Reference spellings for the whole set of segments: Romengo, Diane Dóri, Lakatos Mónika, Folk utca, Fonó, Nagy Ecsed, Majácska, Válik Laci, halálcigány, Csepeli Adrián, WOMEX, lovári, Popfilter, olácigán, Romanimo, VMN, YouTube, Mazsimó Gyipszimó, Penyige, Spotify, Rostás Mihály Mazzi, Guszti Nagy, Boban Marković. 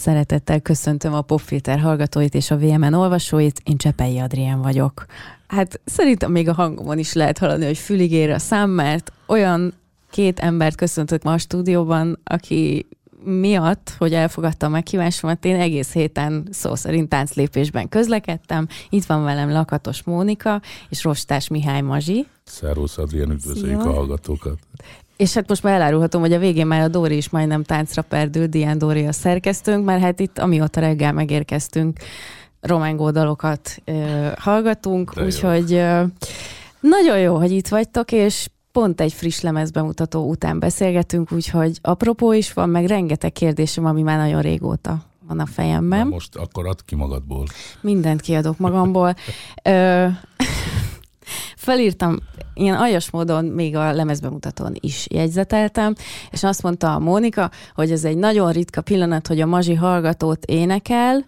Szeretettel köszöntöm a Popfilter hallgatóit és a VMN olvasóit, én Csepeli Adrián vagyok. Hát szerintem még a hangomon is lehet hallani, hogy fülig ér a szám, mert olyan két embert köszöntök ma a stúdióban, aki miatt, hogy elfogadta a meghívásomat, én egész héten szó szerint tánclépésben közlekedtem. Itt van velem Lakatos Mónika és Rostás Mihály Mazzi. Szervusz Adrián, üdvözöljük a hallgatókat! És hát most már elárulhatom, hogy a végén már a Dóri is majdnem táncra perdült, Diane Dóri a szerkesztőnk, mert hát itt amióta reggel megérkeztünk, Romengo dalokat hallgatunk, úgyhogy nagyon jó, hogy itt vagytok, és pont egy friss lemezbemutató után beszélgetünk, úgyhogy apropó is van, meg rengeteg kérdésem, ami már nagyon régóta van a fejemben. Na most akkor add ki magadból. Mindent kiadok magamból. Felírtam, ilyen aljas módon még a lemezbemutatón is jegyzeteltem, és azt mondta a Mónika, hogy ez egy nagyon ritka pillanat, hogy a Mazsi hallgatót énekel,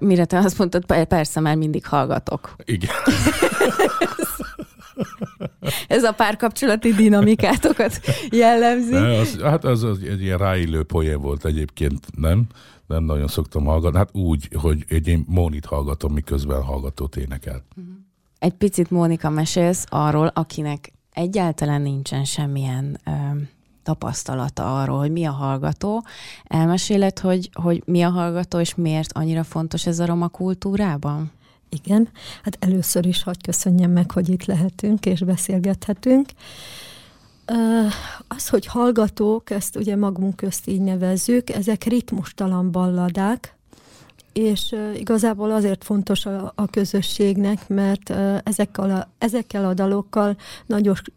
mire te azt mondtad, persze, már mindig hallgatok. Igen. Ez a párkapcsolati dinamikátokat jellemzi. Az egy ilyen ráillő poén volt egyébként, nem? Nem nagyon szoktam hallgatni. Hát úgy, hogy én Mónit hallgatom, miközben hallgatót énekel. Egy picit, Mónika, mesélsz arról, akinek egyáltalán nincsen semmilyen tapasztalata arról, hogy mi a hallgató. Elmeséled, hogy mi a hallgató, és miért annyira fontos ez a roma kultúrában? Igen, hát először is hadd köszönjem meg, hogy itt lehetünk és beszélgethetünk. Az, hogy hallgatók, ezt ugye magunk közt így nevezzük, ezek ritmustalan balladák, és igazából azért fontos a közösségnek, mert ezekkel a dalokkal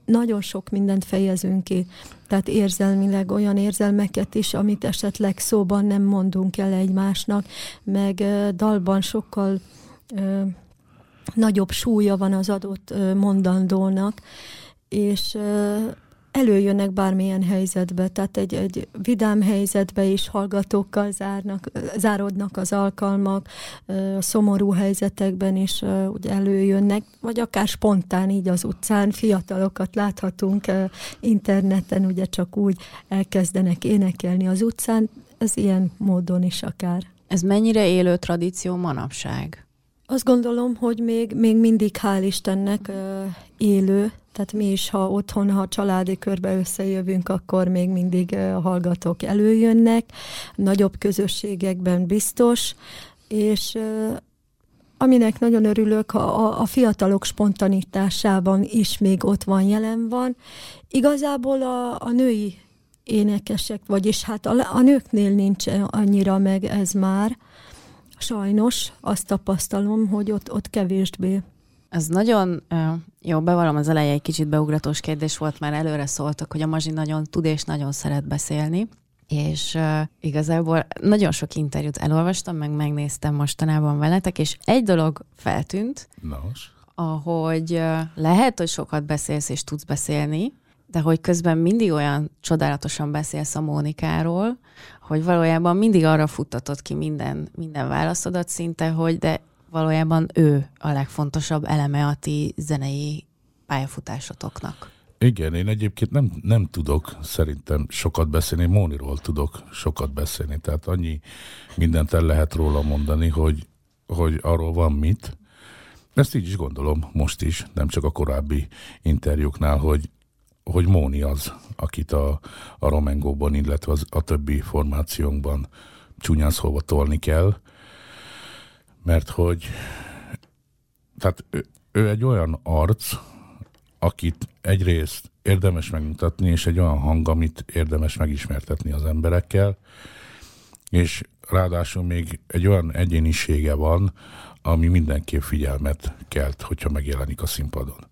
nagyon sok mindent fejezünk ki. Tehát érzelmileg olyan érzelmeket is, amit esetleg szóban nem mondunk el egymásnak, meg dalban sokkal nagyobb súlya van az adott mondandónak, és előjönnek bármilyen helyzetbe, tehát egy vidám helyzetbe is hallgatókkal záródnak az alkalmak, szomorú helyzetekben is előjönnek, vagy akár spontán így az utcán fiatalokat láthatunk interneten, ugye csak úgy elkezdenek énekelni az utcán, ez ilyen módon is akár. Ez mennyire élő tradíció manapság? Azt gondolom, hogy még mindig hál' Istennek élő, tehát mi is, ha otthon, ha családi körbe összejövünk, akkor még mindig hallgatók előjönnek, nagyobb közösségekben biztos, és aminek nagyon örülök, ha a fiatalok spontanitásában is még ott van, jelen van. Igazából a női énekesek, vagyis hát a nőknél nincs annyira meg ez már. Sajnos azt tapasztalom, hogy ott kevésbé. Ez nagyon jó, bevallom, az eleje egy kicsit beugratós kérdés volt, mert előre szóltak, hogy a Mazsi nagyon tud és nagyon szeret beszélni, és igazából nagyon sok interjút elolvastam, meg megnéztem mostanában veletek, és egy dolog feltűnt, ahogy lehet, hogy sokat beszélsz és tudsz beszélni, de hogy közben mindig olyan csodálatosan beszélsz a Mónikáról, hogy valójában mindig arra futtatod ki minden válaszodat szinte, hogy de valójában ő a legfontosabb eleme a ti zenei pályafutásotoknak. Igen, én egyébként nem tudok szerintem sokat beszélni, Móniról tudok sokat beszélni, tehát annyi mindent el lehet róla mondani, hogy arról van mit. Ezt így is gondolom most is, nem csak a korábbi interjúknál, hogy Móni az, akit a Romengóban, illetve a többi formációnkban csúnyán szólva tolni kell, mert hogy tehát ő egy olyan arc, akit egyrészt érdemes megmutatni, és egy olyan hang, amit érdemes megismertetni az emberekkel, és ráadásul még egy olyan egyénisége van, ami mindenképp figyelmet kelt, hogyha megjelenik a színpadon.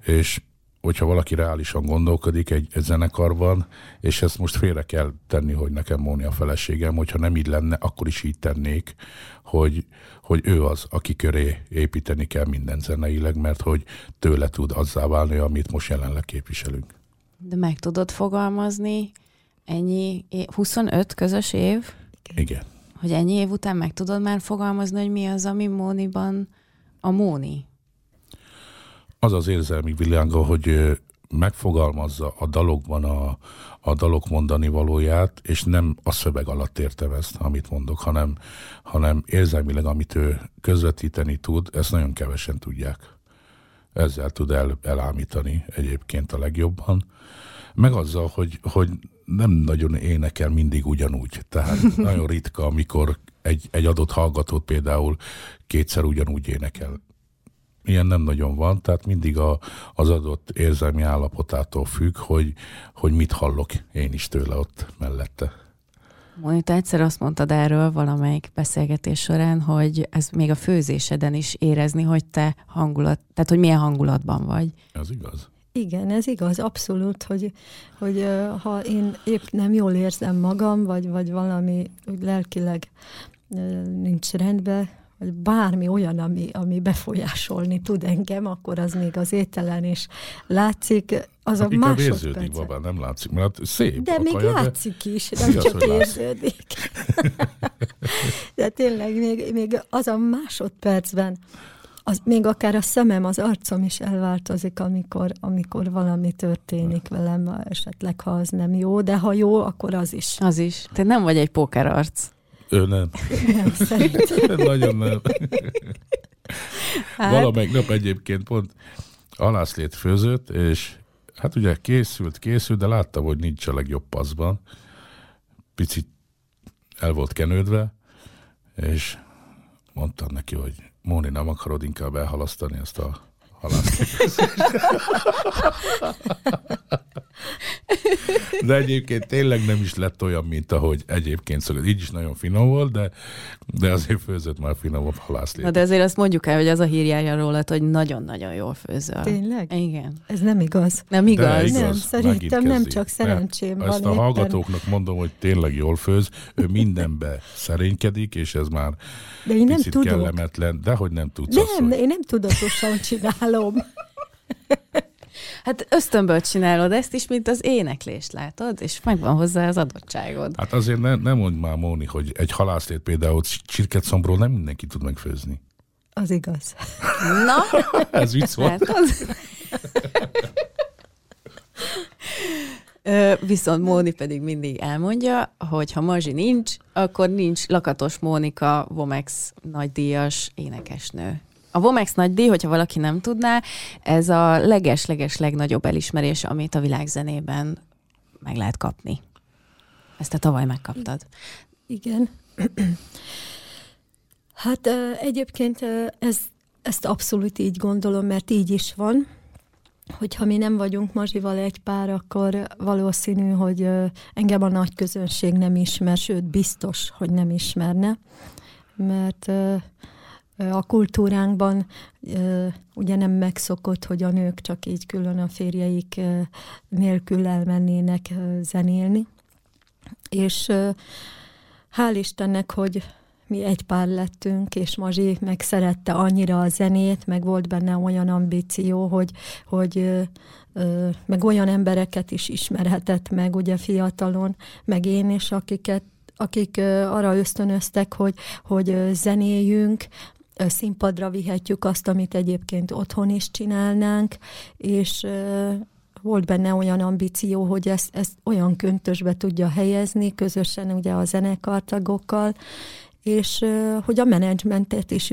És hogyha valaki reálisan gondolkodik egy zenekarban, és ezt most félre kell tenni, hogy nekem Móni a feleségem, hogyha nem így lenne, akkor is így tennék, hogy ő az, aki köré építeni kell minden zeneileg, mert hogy tőle tud azzá válni, amit most jelenleg képviselünk. De meg tudod fogalmazni ennyi 25 közös év? Igen. Hogy ennyi év után meg tudod már fogalmazni, hogy mi az, ami Móniban a Móni? Az az érzelmi világa, hogy megfogalmazza a dalokban a dalok mondani valóját, és nem a szöveg alatt értem ezt, amit mondok, hanem érzelmileg, amit ő közvetíteni tud, ezt nagyon kevesen tudják. Ezzel tud elámítani egyébként a legjobban. Meg azzal, hogy nem nagyon énekel mindig ugyanúgy. Tehát nagyon ritka, amikor egy adott hallgatót például kétszer ugyanúgy énekel. Ilyen nem nagyon van, tehát mindig az adott érzelmi állapotától függ, hogy mit hallok én is tőle ott mellette. Mondjuk egyszer azt mondtad erről valamelyik beszélgetés során, hogy ez még a főzéseden is érezni, hogy te tehát hogy milyen hangulatban vagy. Ez igaz. Igen, ez igaz, abszolút, hogy ha én épp nem jól érzem magam, vagy valami lelkileg nincs rendben, vagy bármi olyan, ami befolyásolni tud engem, akkor az még az ételen is látszik. Az a másodperc. Babán nem látszik, mert szép. De még kaja, látszik is, nem igaz, csak érződik. De tényleg még az a másodpercben, még akár a szemem, az arcom is elváltozik, amikor valami történik velem, esetleg ha az nem jó, de ha jó, akkor az is. Az is. Te nem vagy egy pókerarc. Ő nem. Nem, szerintem. Nagyon nem. Hát. Valamelyik nap egyébként pont alászlét főzött, és hát ugye készült, de láttam, hogy nincs a legjobb paszban. Picit el volt kenődve, és mondtam neki, hogy Móni, nem akarod inkább elhalasztani ezt a halászlét? De egyébként tényleg nem is lett olyan, mint ahogy egyébként szokott. Így is nagyon finom volt, de azért főzött már finomabb halászlét. Na de azért azt mondjuk el, hogy az a hírjárja rólad, hogy nagyon-nagyon jól főzöl. Tényleg? Igen. Ez nem igaz. Nem igaz? De igaz. Nem, szerintem nem csak szerencsém van. Ezt a hallgatóknak mondom, hogy tényleg jól főz, ő mindenbe szerénykedik, és ez már de én nem picit tudok. Kellemetlen. De hogy nem tudsz. Nem, én nem tudatosan csinálom. Hát ösztönből csinálod ezt is, mint az éneklést, látod, és megvan hozzá az adottságod. Hát azért nem mondj már, Móni, hogy egy halászlét például csirketcombról nem mindenki tud megfőzni. Az igaz. Na? Ez vicc volt. Viszont Móni pedig mindig elmondja, hogy ha Mazsi nincs, akkor nincs Lakatos Mónika, WOMEX nagydíjas énekesnő. A WOMEX nagydíj, hogyha valaki nem tudná, ez a leges-leges legnagyobb elismerés, amit a világzenében meg lehet kapni. Ezt te tavaly megkaptad. Igen. Hát egyébként ezt abszolút így gondolom, mert így is van, hogyha mi nem vagyunk Mazsival egy pár, akkor valószínű, hogy engem a nagy közönség nem ismer, sőt biztos, hogy nem ismerne, mert... A kultúránkban ugye nem megszokott, hogy a nők csak így külön a férjeik nélkül elmennének zenélni. És hál' Istennek, hogy mi egy pár lettünk, és Mazsi meg szerette annyira a zenét, meg volt benne olyan ambíció, hogy meg olyan embereket is ismerhetett meg ugye fiatalon, meg én is, akik arra ösztönöztek, hogy zenéljünk, színpadra vihetjük azt, amit egyébként otthon is csinálnánk, és volt benne olyan ambíció, hogy ezt olyan köntösbe tudja helyezni, közösen ugye a zenekartagokkal, és hogy a menedzsmentet is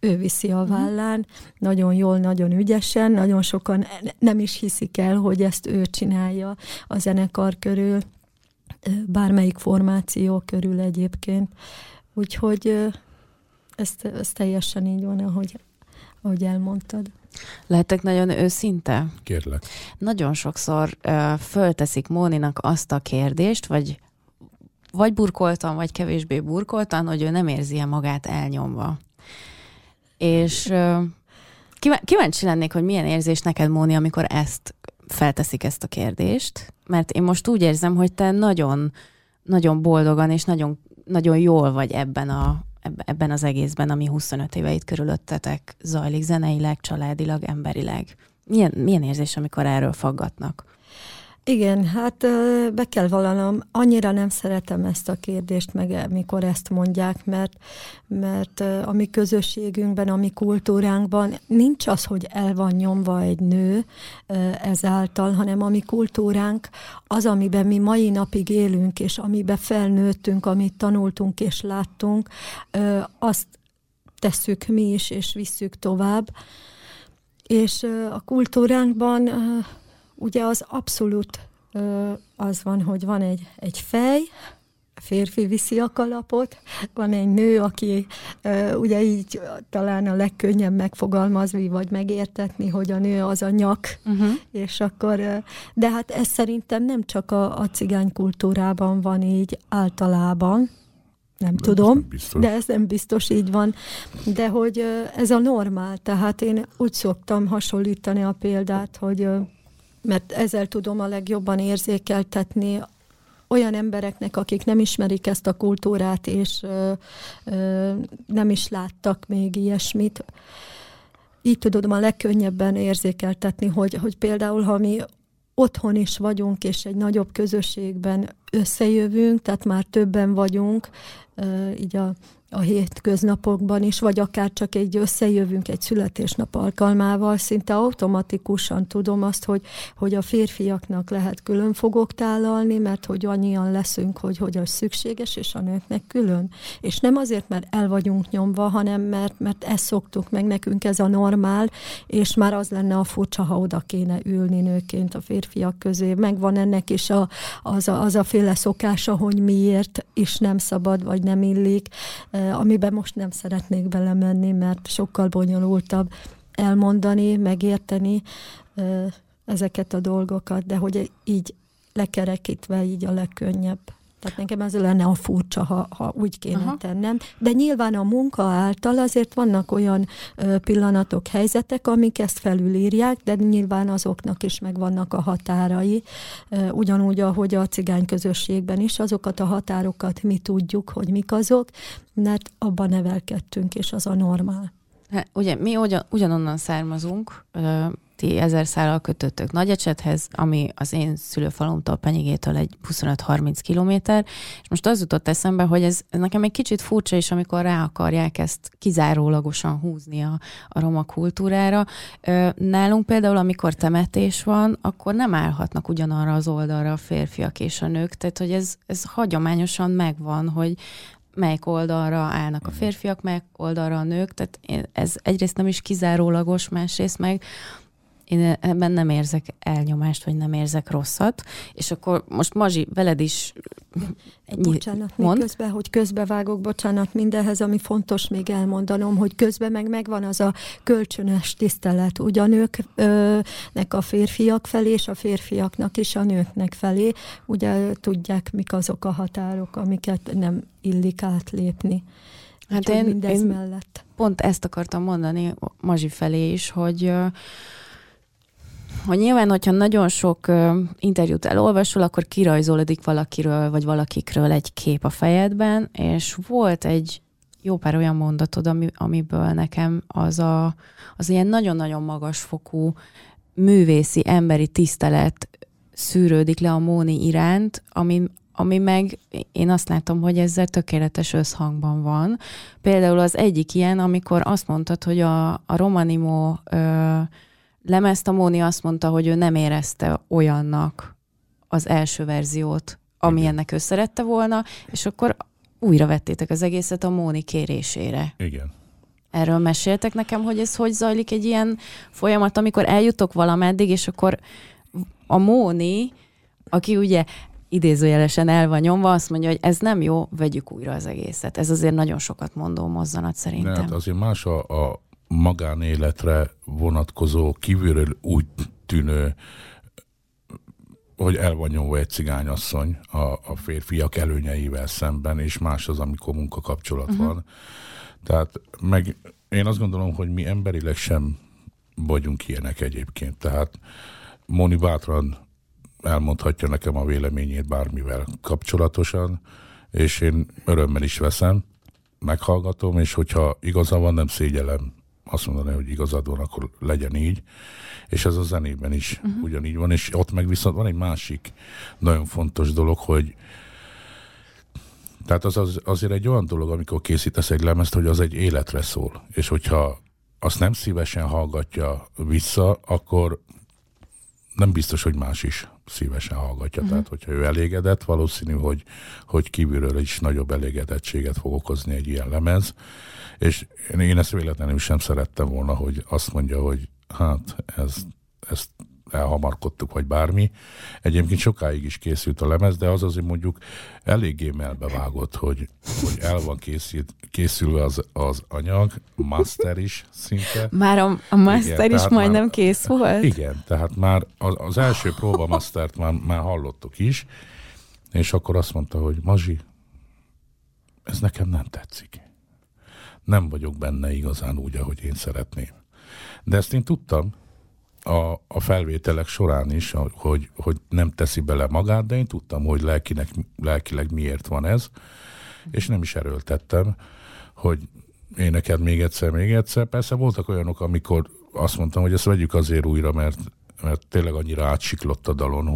ő viszi a vállán, nagyon jól, nagyon ügyesen, nagyon sokan nem is hiszik el, hogy ezt ő csinálja a zenekar körül, bármelyik formáció körül egyébként. Úgyhogy ez teljesen így van, ahogy elmondtad. Lehetek nagyon őszinte? Kérlek. Nagyon sokszor fölteszik Móninak azt a kérdést, vagy burkoltan, vagy kevésbé burkoltan, hogy ő nem érzi magát elnyomva. És kíváncsi lennék, hogy milyen érzés neked, Móni, amikor ezt felteszik ezt a kérdést, mert én most úgy érzem, hogy te nagyon, nagyon boldogan és nagyon, nagyon jól vagy ebben az egészben, ami 25 éve itt körülöttetek zajlik zeneileg, családilag, emberileg. Milyen érzés, amikor erről faggatnak? Igen, hát be kell vallanom, annyira nem szeretem ezt a kérdést, meg mikor ezt mondják, mert a mi közösségünkben, a mi kultúránkban nincs az, hogy el van nyomva egy nő ezáltal, hanem a mi kultúránk az, amiben mi mai napig élünk, és amiben felnőttünk, amit tanultunk és láttunk, azt tesszük mi is, és visszük tovább. És a kultúránkban... Ugye az abszolút az van, hogy van egy fej, a férfi viszi a kalapot, van egy nő, aki ugye így talán a legkönnyebb megfogalmazni, vagy megértetni, hogy a nő az a nyak, és akkor, de hát ez szerintem nem csak a cigány kultúrában van így általában, nem tudom, de ez nem biztos így van, de hogy ez a normál, tehát én úgy szoktam hasonlítani a példát, hogy... mert ezzel tudom a legjobban érzékeltetni olyan embereknek, akik nem ismerik ezt a kultúrát, és nem is láttak még ilyesmit. Így tudom a legkönnyebben érzékeltetni, hogy például, ha mi otthon is vagyunk, és egy nagyobb közösségben összejövünk, tehát már többen vagyunk, így a hétköznapokban is, vagy akár csak egy összejövünk egy születésnap alkalmával, szinte automatikusan tudom azt, hogy a férfiaknak lehet külön fogok tálalni, mert hogy annyian leszünk, hogy az szükséges, és a nőknek külön. És nem azért, mert el vagyunk nyomva, hanem mert ezt szoktuk meg, nekünk ez a normál, és már az lenne a furcsa, ha oda kéne ülni nőként a férfiak közé. Megvan ennek is az a féle szokása, hogy miért is nem szabad, vagy nem illik, amiben most nem szeretnék belemenni, mert sokkal bonyolultabb elmondani, megérteni ezeket a dolgokat, de hogy így lekerekítve így a legkönnyebb. Tehát nekem ez lenne a furcsa, ha úgy kéne tennem. De nyilván a munka által azért vannak olyan pillanatok, helyzetek, amik ezt felülírják, de nyilván azoknak is megvannak a határai. Ugyanúgy, ahogy a cigány közösségben is, azokat a határokat mi tudjuk, hogy mik azok, mert abban nevelkedtünk, és az a normál. Hát, ugye mi ugyanonnan származunk, ti 1000 szállal kötöttök Nagyecsethez, ami az én szülőfalomtól Penyigétől egy 25-30 kilométer, és most az jutott eszembe, hogy ez nekem egy kicsit furcsa is, amikor rá akarják ezt kizárólagosan húzni a roma kultúrára. Nálunk például, amikor temetés van, akkor nem állhatnak ugyanarra az oldalra a férfiak és a nők, tehát hogy ez hagyományosan megvan, hogy melyik oldalra állnak a férfiak, melyik oldalra a nők, tehát ez egyrészt nem is kizárólagos, másrészt meg én ebben nem érzek elnyomást, vagy nem érzek rosszat, és akkor most Mazsi, veled is közbevágok, bocsánat, mindenhez, ami fontos még elmondanom, hogy közben megvan az a kölcsönös tisztelet, ugye a nőknek a férfiak felé, és a férfiaknak is a nőknek felé, ugye tudják, mik azok a határok, amiket nem illik átlépni. Hát én mellett. Pont ezt akartam mondani Mazsi felé is, hogy nyilván, hogyha nagyon sok interjút elolvasol, akkor kirajzolódik valakiről, vagy valakikről egy kép a fejedben, és volt egy jó pár olyan mondatod, amiből nekem az ilyen nagyon-nagyon magasfokú művészi, emberi tisztelet szűrődik le a Móni iránt, ami meg én azt látom, hogy ezzel tökéletes összhangban van. Például az egyik ilyen, amikor azt mondtad, hogy a Romanimo... lemezt a Móni azt mondta, hogy ő nem érezte olyannak az első verziót, amilyennek ő szerette volna, és akkor újra vettétek az egészet a Móni kérésére. Igen. Erről meséltek nekem, hogy ez hogy zajlik egy ilyen folyamat, amikor eljutok valameddig, és akkor a Móni, aki ugye idézőjelesen el van nyomva, azt mondja, hogy ez nem jó, vegyük újra az egészet. Ez azért nagyon sokat mondó mozzanat szerintem. De hát azért más a magánéletre vonatkozó, kívülről úgy tűnő, hogy el van nyomva egy cigányasszony a férfiak előnyeivel szemben, és más az, amikor munkakapcsolat van. Tehát meg én azt gondolom, hogy mi emberileg sem vagyunk ilyenek egyébként. Tehát Móni bátran elmondhatja nekem a véleményét bármivel kapcsolatosan, és én örömmel is veszem, meghallgatom, és hogyha igaza van, nem szégyellem azt mondani, hogy igazad van, akkor legyen így, és ez a zenében is ugyanígy van, és ott meg viszont van egy másik nagyon fontos dolog, hogy tehát az azért egy olyan dolog, amikor készítesz egy lemezt, hogy az egy életre szól, és hogyha azt nem szívesen hallgatja vissza, akkor nem biztos, hogy más is szívesen hallgatja. Tehát, hogyha ő elégedett, valószínű, hogy kívülről is nagyobb elégedettséget fog okozni egy ilyen lemez. És én ezt véletlenül sem szerettem volna, hogy azt mondja, hogy hát ezt elhamarkodtuk, vagy bármi. Egyébként sokáig is készült a lemez, de az azért mondjuk eléggé melbevágott, hogy el van készülve az anyag, master is szinte. Már a master igen, is majdnem már, kész volt? Igen, tehát már az első próba mastert már hallottuk is, és akkor azt mondta, hogy Mazsi, ez nekem nem tetszik. Nem vagyok benne igazán úgy, ahogy én szeretném. De ezt én tudtam, a felvételek során is, hogy nem teszi bele magát, de én tudtam, hogy lelkileg miért van ez, és nem is erőltettem, hogy én neked még egyszer. Persze voltak olyanok, amikor azt mondtam, hogy ezt vegyük azért újra, mert tényleg annyira átsiklott a dalon,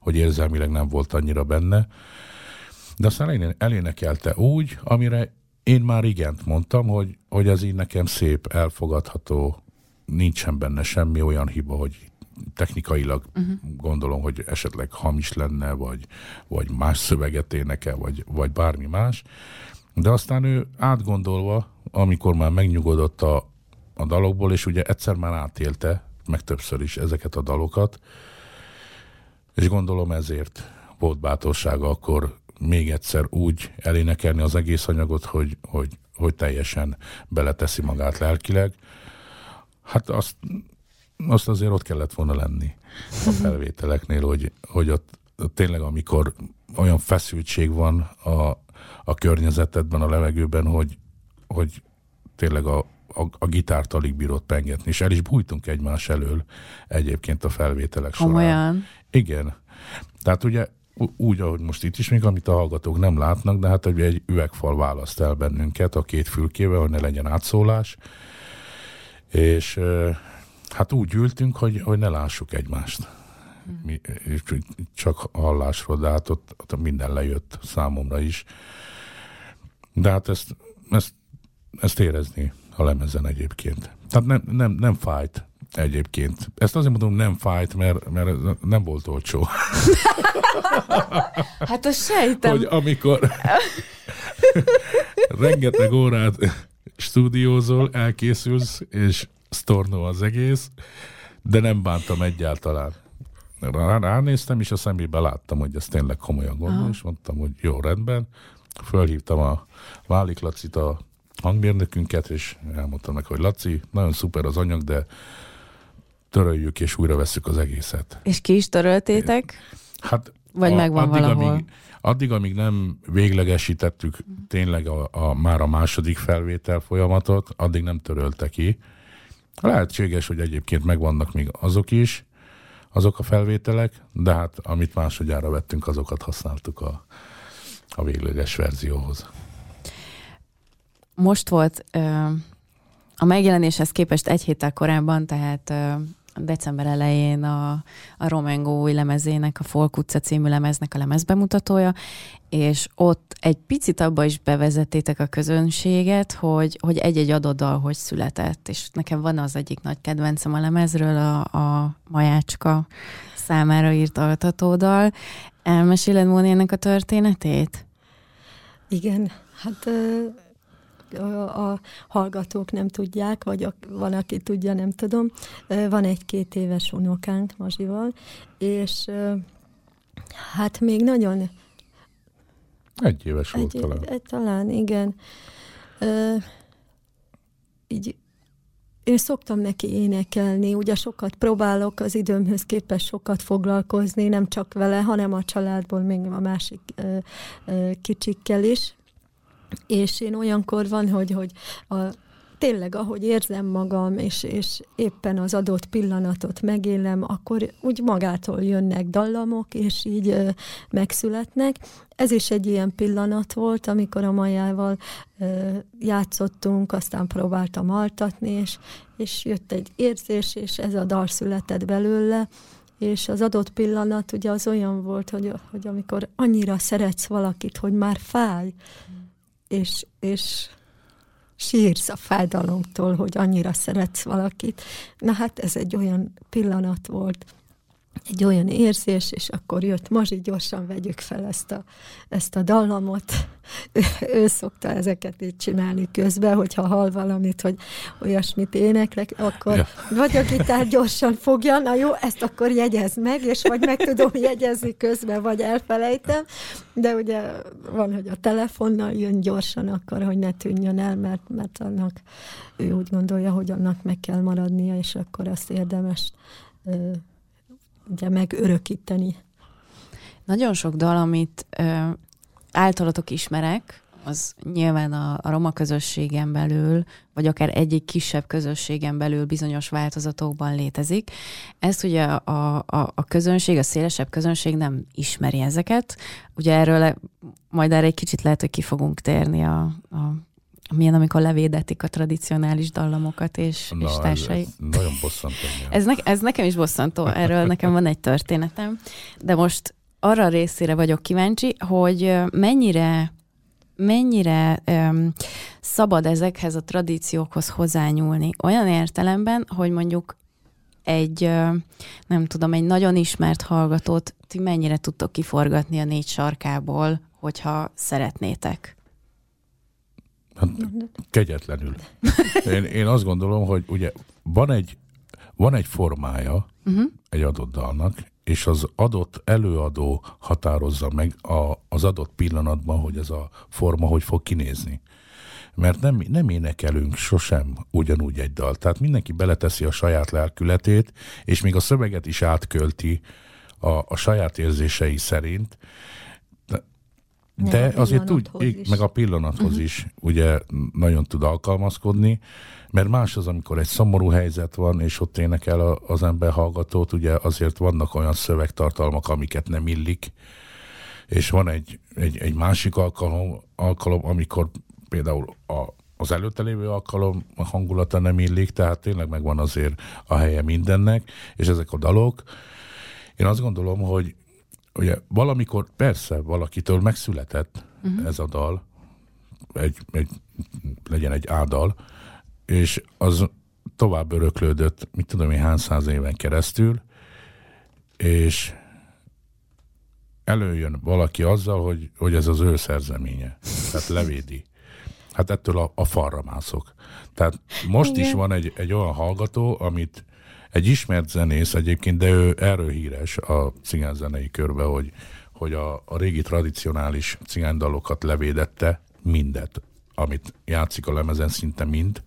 hogy érzelmileg nem volt annyira benne. De aztán elénekelte úgy, amire én már igent mondtam, hogy ez így nekem szép, elfogadható, nincsen benne semmi olyan hiba, hogy technikailag gondolom, hogy esetleg hamis lenne, vagy más szöveget énekel, vagy bármi más. De aztán ő átgondolva, amikor már megnyugodott a dalokból, és ugye egyszer már átélte, meg többször is ezeket a dalokat, és gondolom ezért volt bátorsága akkor még egyszer úgy elénekelni az egész anyagot, hogy teljesen beleteszi magát lelkileg. Hát azt azért ott kellett volna lenni a felvételeknél, hogy ott tényleg amikor olyan feszültség van a környezetedben, a levegőben, hogy tényleg a gitárt alig bírod pengetni, és el is bújtunk egymás elől egyébként a felvételek során. Olyan. Igen. Tehát ugye úgy, ahogy most itt is, még amit a hallgatók nem látnak, de hát egy üvegfal választ el bennünket a két fülkével, hogy ne legyen átszólás, és hát úgy ültünk, hogy ne lássuk egymást. Mi, és csak hallásról, de hát ott minden lejött számomra is. De hát ezt érezni a lemezen egyébként. Tehát nem fájt egyébként. Ezt azért mondom, nem fájt, mert nem volt olcsó. Hát azt sejtem. Hogy amikor rengeteg órát stúdiózol, elkészülsz, és sztornó az egész, de nem bántam egyáltalán. Ránéztem, és a szemébe láttam, hogy ez tényleg komolyan gondol, és mondtam, hogy jó, rendben. Fölhívtam a Válik Lacit, a hangmérnökünket, és elmondtam neki, hogy Laci, nagyon szuper az anyag, de töröljük, és újra vesszük az egészet. És ki is töröltétek? Hát, vagy megvan valahol? Addig, amíg nem véglegesítettük tényleg már a második felvétel folyamatot, addig nem törölte ki. Lehetséges, hogy egyébként megvannak még azok a felvételek, de hát amit másodjára vettünk, azokat használtuk a végleges verzióhoz. Most volt a megjelenéshez képest egy héttel korábban, tehát december elején a Romengo új lemezének, a Folk utca című lemeznek a lemezbemutatója, és ott egy picit abba is bevezettétek a közönséget, hogy egy-egy adott dal hogy született, és nekem van az egyik nagy kedvencem a lemezről, a Majácska számára írt altatódal. Elmeséled, Móni, ennek a történetét? Igen, hát... A hallgatók nem tudják, vagy van, aki tudja, nem tudom. Van egy 2 éves unokánk Mazsival, és hát még nagyon... 1 éves volt talán. Talán, igen. Így én szoktam neki énekelni, ugye sokat próbálok az időmhöz képest sokat foglalkozni, nem csak vele, hanem a családból még a másik kicsikkel is. És én olyankor van, hogy a tényleg, ahogy érzem magam, és éppen az adott pillanatot megélem, akkor úgy magától jönnek dallamok, és így megszületnek. Ez is egy ilyen pillanat volt, amikor a Majával játszottunk, aztán próbáltam altatni, és jött egy érzés, és ez a dal született belőle, és az adott pillanat ugye az olyan volt, hogy amikor annyira szeretsz valakit, hogy már fáj, és sírsz a fájdalomtól, hogy annyira szeretsz valakit. Na hát ez egy olyan pillanat volt, egy olyan érzés, és akkor jött Mazsi, gyorsan vegyük fel ezt a dallamot. Ő szokta ezeket így csinálni közben, hogyha hall valamit, hogy olyasmit éneklek, akkor vagy a gitár gyorsan fogja, na jó, ezt akkor jegyezd meg, és vagy meg tudom jegyezni közben, vagy elfelejtem, de ugye van, hogy a telefonnal jön gyorsan akkor, hogy ne tűnjön el, mert annak ő úgy gondolja, hogy annak meg kell maradnia, és akkor azt érdemes ugye megörökíteni. Nagyon sok dal, amit általatok ismerek, az nyilván a roma közösségen belül, vagy akár egyik kisebb közösségen belül bizonyos változatokban létezik. Ezt ugye a közönség, a szélesebb közönség nem ismeri ezeket. Ugye erről majd erre egy kicsit lehet, hogy ki fogunk térni milyen, amikor levédetik a tradicionális dallamokat és társai. Ez nagyon bosszantó. Ez nekem is bosszantó, erről nekem van egy történetem. De most arra részére vagyok kíváncsi, hogy mennyire szabad ezekhez a tradíciókhoz hozzányúlni. Olyan értelemben, hogy mondjuk egy nagyon ismert hallgatót ti mennyire tudtok kiforgatni a négy sarkából, hogyha szeretnétek. Hát, kegyetlenül. Én azt gondolom, hogy ugye van egy formája egy adott dalnak, és az adott előadó határozza meg az adott pillanatban, hogy ez a forma hogy fog kinézni. Mert nem énekelünk sosem ugyanúgy egy dalt. Tehát mindenki beleteszi a saját lelkületét, és még a szöveget is átkölti a saját érzései szerint. De azért úgy, meg a pillanathoz is ugye nagyon tud alkalmazkodni, mert más az, amikor egy szomorú helyzet van, és ott énekel az ember hallgatót, ugye azért vannak olyan szövegtartalmak, amiket nem illik, és van egy másik alkalom, amikor például az előtte lévő alkalom hangulata nem illik, tehát tényleg megvan azért a helye mindennek, és ezek a dalok. Én azt gondolom, hogy ugye valamikor persze valakitől megszületett ez a dal, legyen egy A-dal, és az tovább öröklődött, mit tudom én, hány száz éven keresztül, és előjön valaki azzal, hogy ez az ő szerzeménye, tehát levédi. Hát ettől a falra mászok. Tehát most is van egy olyan hallgató, amit egy ismert zenész egyébként, de ő erről híres a cigány zenei körbe, hogy a régi tradicionális cigánydalokat levédette, mindet, amit játszik a lemezen, szinte mind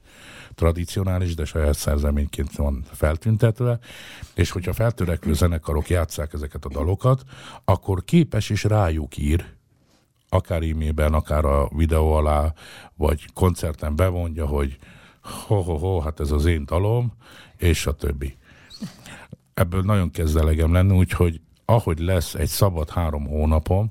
tradicionális, de saját szerzeményként van feltüntetve, és hogyha feltörekvő zenekarok játsszák ezeket a dalokat, akkor képes és rájuk ír, akár e-mailben, akár a videó alá, vagy koncerten bevonja, hogy hát ez az én dalom, és a többi. Ebből nagyon kezd elegem lenni, úgyhogy ahogy lesz egy szabad 3 hónapom,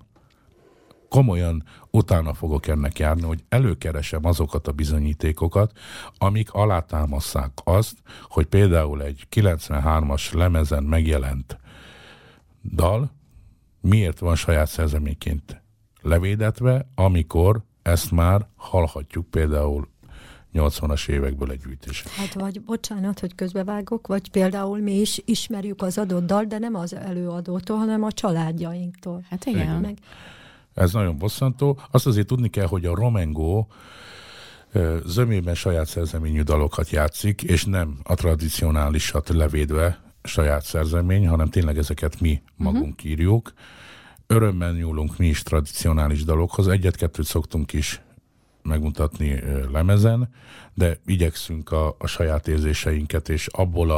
komolyan utána fogok ennek járni, hogy előkeresem azokat a bizonyítékokat, amik alátámasszák azt, hogy például egy 93-as lemezen megjelent dal miért van saját szerzeményként levédetve, amikor ezt már hallhatjuk például 80-as évekből egy gyűjtés. Hát vagy, bocsánat, hogy közbevágok, vagy például mi is ismerjük az adott dal, de nem az előadótól, hanem a családjainktól. Hát igen. Meg... Ez nagyon bosszantó. Azt azért tudni kell, hogy a Romengo zömében saját szerzeményű dalokat játszik, és nem a tradicionálisat levédve saját szerzemény, hanem tényleg ezeket mi magunk írjuk. Örömmel nyúlunk mi is tradicionális dalokhoz. Egyet-kettőt szoktunk is megmutatni lemezen, de igyekszünk a saját érzéseinket, és abból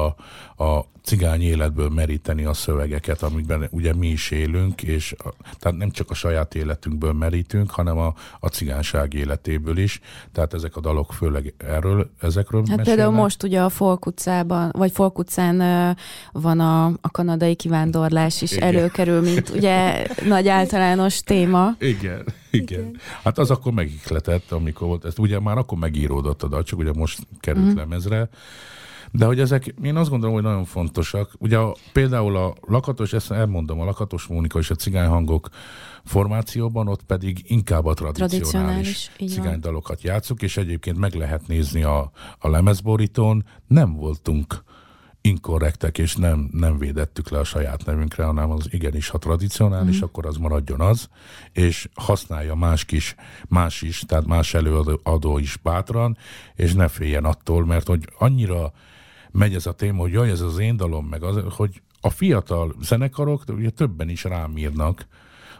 a cigány életből meríteni a szövegeket, amikben ugye mi is élünk, és tehát nem csak a saját életünkből merítünk, hanem a cigányság életéből is. Tehát ezek a dalok főleg ezekről mesélnek. Hát például most ugye a Folk utcában, vagy Folk utcán van a kanadai kivándorlás is előkerül, mint ugye nagy általános téma. Igen. Hát az akkor megihletett, amikor volt, ezt ugye már akkor megíródott a dal, csak ugye most került lemezre. De hogy ezek, én azt gondolom, hogy nagyon fontosak. Ugye például a Lakatos, ezt elmondom, a Lakatos Mónika és a Cigány Hangok formációban, ott pedig inkább a tradicionális cigánydalokat játszuk, és egyébként meg lehet nézni a lemezborítón. Nem voltunk inkorrektek, és nem védettük le a saját nevünkre, hanem az igenis, ha tradicionális, akkor az maradjon az, és használja más is, tehát más előadó is bátran, és ne féljen attól, mert hogy annyira megy ez a téma, hogy jaj, ez az én dalom, meg az, hogy a fiatal zenekarok ugye többen is rám írnak,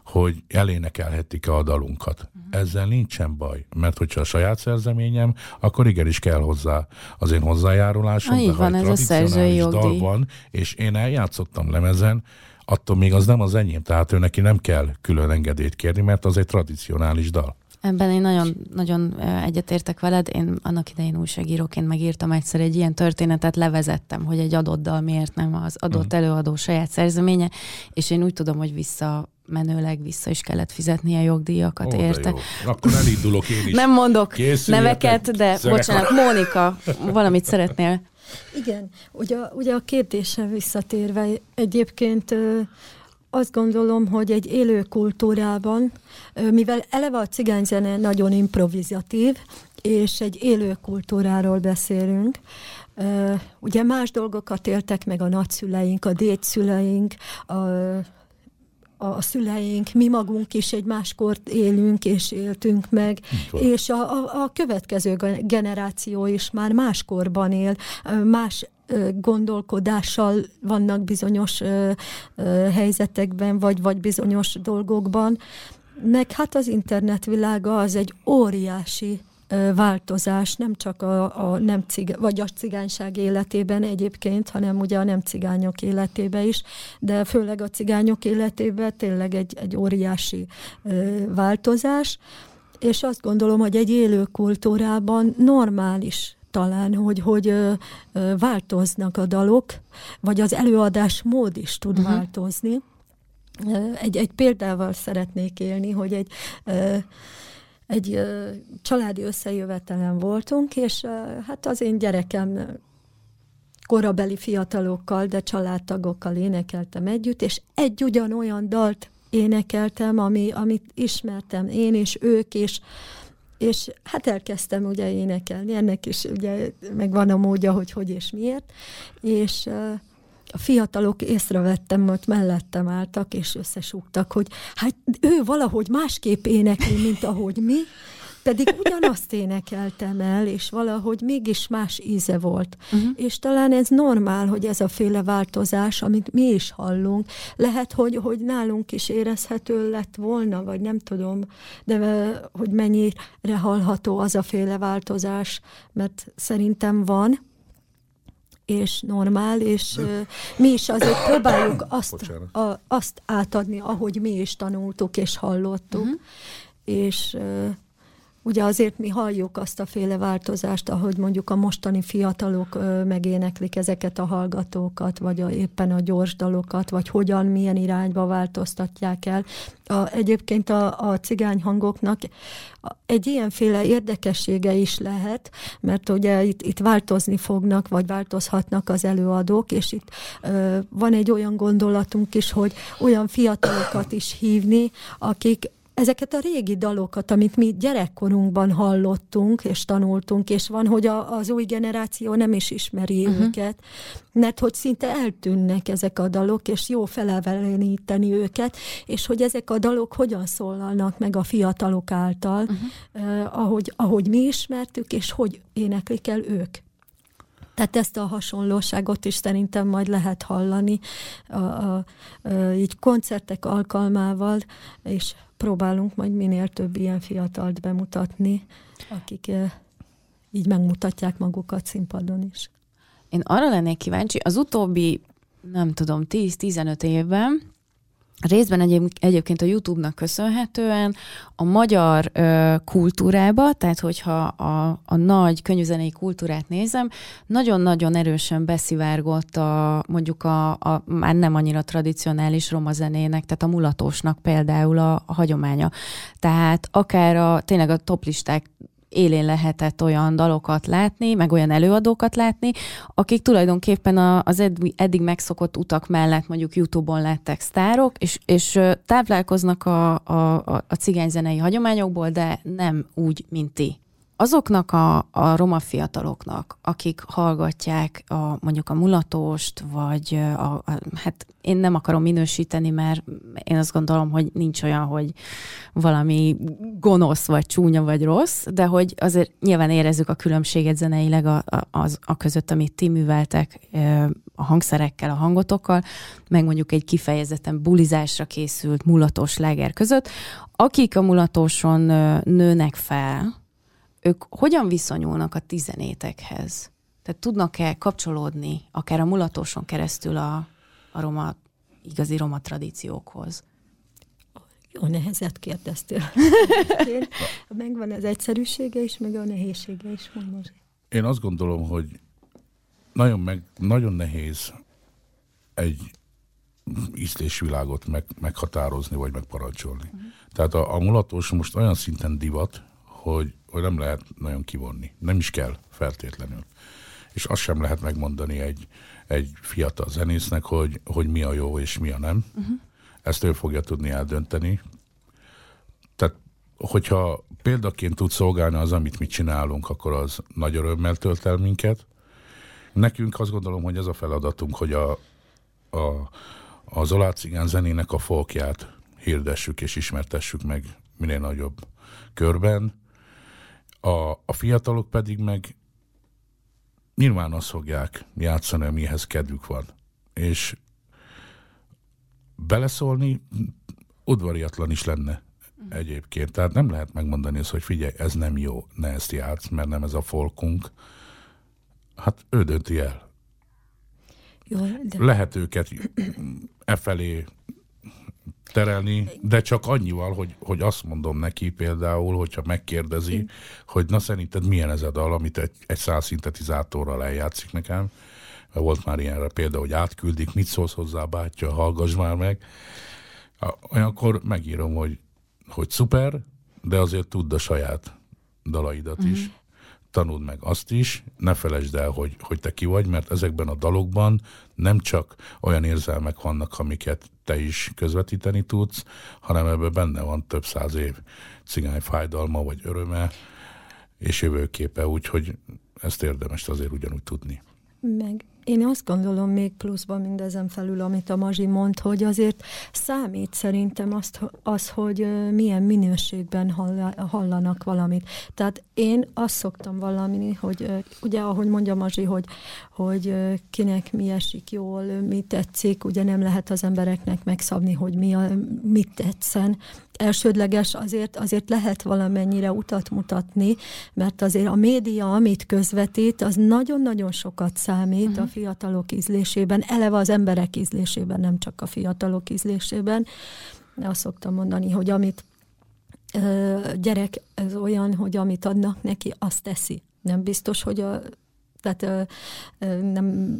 hogy elénekelhetik a dalunkat. Ezzel nincsen baj, mert hogyha a saját szerzeményem, akkor igenis kell hozzá az én hozzájárulásom, de ha egy tradicionális dal van, és én eljátszottam lemezen, attól még az nem az enyém, tehát ő neki nem kell külön engedélyt kérni, mert az egy tradicionális dal. Ebben én nagyon egyetértek veled. Én annak idején újságíróként megírtam egyszer egy ilyen történetet, levezettem, hogy egy adott dal miért nem az adott előadó saját szerzeménye, és én úgy tudom, hogy vissza is kellett fizetni a jogdíjakat, érte. Akkor elindulok én is. Nem mondok neveket, de bocsánat, Mónika, valamit szeretnél? Igen, ugye a kérdésre visszatérve egyébként azt gondolom, hogy egy élő kultúrában, mivel eleve a cigányzene nagyon improvizatív, és egy élő kultúráról beszélünk, ugye más dolgokat éltek meg a nagyszüleink, a dédszüleink, a szüleink, mi magunk is egy más kort élünk és éltünk meg, és a következő generáció is már más korban él, más gondolkodással vannak bizonyos helyzetekben, vagy bizonyos dolgokban. Meg hát az internetvilága az egy óriási változás, nem csak a cigányság életében egyébként, hanem ugye a nem cigányok életében is, de főleg a cigányok életében tényleg egy óriási változás, és azt gondolom, hogy egy élő kultúrában normális talán, hogy változnak a dalok, vagy az előadás mód is tud változni. Egy példával szeretnék élni, hogy egy családi összejövetelen voltunk, és hát az én gyerekem korabeli fiatalokkal, de családtagokkal énekeltem együtt, és egy ugyanolyan dalt énekeltem, amit ismertem én és ők is, és hát elkezdtem ugye énekelni, ennek is ugye megvan a módja, hogy és miért, és a fiatalok észrevettem, ott mellettem álltak, és összesúgtak, hogy hát ő valahogy másképp énekli, mint ahogy mi, pedig ugyanazt énekeltem el, és valahogy mégis más íze volt. És talán ez normál, hogy ez a féle változás, amit mi is hallunk, lehet, hogy nálunk is érezhető lett volna, vagy nem tudom, de hogy mennyire hallható az a féle változás, mert szerintem van, és normál, és mi is azért próbáljuk azt átadni, ahogy mi is tanultuk és hallottuk. És ugye azért mi halljuk azt a féle változást, ahogy mondjuk a mostani fiatalok megéneklik ezeket a hallgatókat, vagy éppen a gyorsdalokat, vagy hogyan, milyen irányba változtatják el. Egyébként a cigány hangoknak egy ilyenféle érdekessége is lehet, mert ugye itt változni fognak, vagy változhatnak az előadók, és itt van egy olyan gondolatunk is, hogy olyan fiatalokat is hívni, akik ezeket a régi dalokat, amit mi gyerekkorunkban hallottunk és tanultunk, és van, hogy az új generáció nem is ismeri őket, mert hogy szinte eltűnnek ezek a dalok, és jó feleveleníteni őket, és hogy ezek a dalok hogyan szólalnak meg a fiatalok által, ahogy mi ismertük, és hogy éneklik el ők. Tehát ezt a hasonlóságot is szerintem majd lehet hallani így koncertek alkalmával, és próbálunk majd minél több ilyen fiatalt bemutatni, akik így megmutatják magukat színpadon is. Én arra lennék kíváncsi, az utóbbi, nem tudom, 10-15 évben, részben egyébként a YouTube-nak köszönhetően a magyar kultúrába, tehát hogyha a nagy könyvzenei kultúrát nézem, nagyon-nagyon erősen beszivárgott mondjuk a már nem annyira tradicionális roma zenének, tehát a mulatósnak például a hagyománya. Tehát akár tényleg a toplisták élén lehetett olyan dalokat látni, meg olyan előadókat látni, akik tulajdonképpen az eddig megszokott utak mellett mondjuk YouTube-on lettek sztárok, és táplálkoznak a cigányzenei hagyományokból, de nem úgy, mint ti. Azoknak a roma fiataloknak, akik hallgatják mondjuk a mulatóst, vagy hát én nem akarom minősíteni, mert én azt gondolom, hogy nincs olyan, hogy valami gonosz, vagy csúnya, vagy rossz, de hogy azért nyilván érezzük a különbséget zeneileg a között, amit ti műveltek a hangszerekkel, a hangotokkal, meg mondjuk egy kifejezetten bulizásra készült mulatós láger között. Akik a mulatóson nőnek fel, ők hogyan viszonyulnak a ti zenétekhez? Tehát tudnak-e kapcsolódni akár a mulatóson keresztül a roma, igazi roma tradíciókhoz? Jó nehezet kérdeztél. Megvan az egyszerűsége is, meg a nehézsége is. Én azt gondolom, hogy nagyon nehéz egy ízlésvilágot meghatározni, vagy megparancsolni. Uh-huh. Tehát a mulatós most olyan szinten divat, hogy nem lehet nagyon kivonni. Nem is kell feltétlenül. És azt sem lehet megmondani egy fiatal zenésznek, hogy mi a jó és mi a nem. Uh-huh. Ezt ő fogja tudni eldönteni. Tehát, hogyha példaként tud szolgálni az, amit mi csinálunk, akkor az nagy örömmel tölt el minket. Nekünk azt gondolom, hogy ez a feladatunk, hogy az olácigán zenének a folkját hirdessük és ismertessük meg minél nagyobb körben. A fiatalok pedig meg nyilván azt fogják játszani, amihez kedvük van. És beleszólni udvariatlan is lenne egyébként. Tehát nem lehet megmondani azt, hogy figyelj, ez nem jó, ne ezt játsz, mert nem ez a folkunk. Hát ő dönti el. Jó, de... Lehet őket efelé terelni, de csak annyival, hogy azt mondom neki például, hogyha megkérdezi, hogy na szerinted milyen ez a dal, amit egy százszintetizátorral eljátszik nekem. Volt már ilyenre példa, hogy átküldik, mit szólsz hozzá, bátyja, hallgass már meg. Olyankor megírom, hogy szuper, de azért tudd a saját dalaidat is. Tanuld meg azt is, ne felejtsd el, hogy te ki vagy, mert ezekben a dalokban nem csak olyan érzelmek vannak, amiket te is közvetíteni tudsz, hanem ebben benne van több száz év cigány fájdalma vagy öröme és jövőképe, úgyhogy ezt érdemes azért ugyanúgy tudni. Meg én azt gondolom még pluszban mindezen felül, amit a Mazsi mond, hogy azért számít szerintem az, hogy milyen minőségben hallanak valamit. Tehát én azt szoktam valamini, hogy ugye ahogy mondja Mazsi, hogy kinek mi esik jól, mi tetszik, ugye nem lehet az embereknek megszabni, hogy mit tetszen. Elsődleges azért lehet valamennyire utat mutatni, mert azért a média, amit közvetít, az nagyon-nagyon sokat számít a fiatalok ízlésében, eleve az emberek ízlésében, nem csak a fiatalok ízlésében. Azt szoktam mondani, hogy amit gyerek, ez olyan, hogy amit adnak neki, azt teszi. Nem biztos, hogy nem...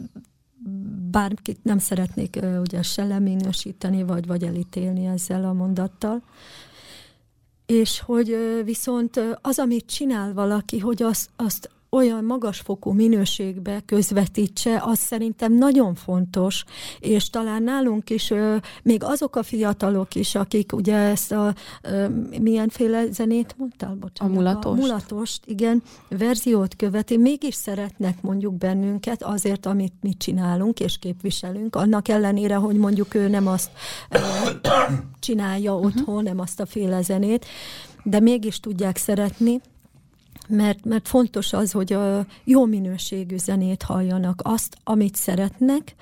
Bárkit nem szeretnék ugye se leminősíteni, vagy elítélni ezzel a mondattal. És hogy viszont az, amit csinál valaki, hogy azt olyan magasfokú minőségbe közvetítse, az szerintem nagyon fontos, és talán nálunk is, még azok a fiatalok is, akik ugye ezt milyenféle zenét mondtál? Bocsánat, a mulatost, igen, verziót követi, mégis szeretnek mondjuk bennünket azért, amit mi csinálunk és képviselünk, annak ellenére, hogy mondjuk ő nem azt csinálja otthon, nem azt a féle zenét, de mégis tudják szeretni. Mert fontos az, hogy a jó minőségű zenét halljanak, azt, amit szeretnek,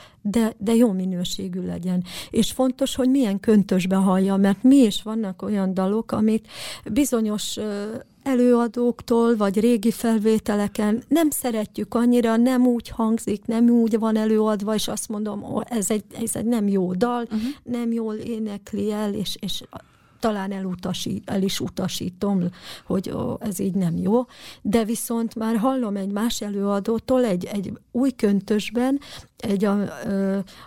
de jó minőségű legyen. És fontos, hogy milyen köntösbe hallja, mert mi is vannak olyan dalok, amit bizonyos előadóktól, vagy régi felvételeken nem szeretjük annyira, nem úgy hangzik, nem úgy van előadva, és azt mondom, ez egy nem jó dal, nem jól énekli el, és talán el is utasítom, hogy ez így nem jó, de viszont már hallom egy más előadótól egy új köntösben,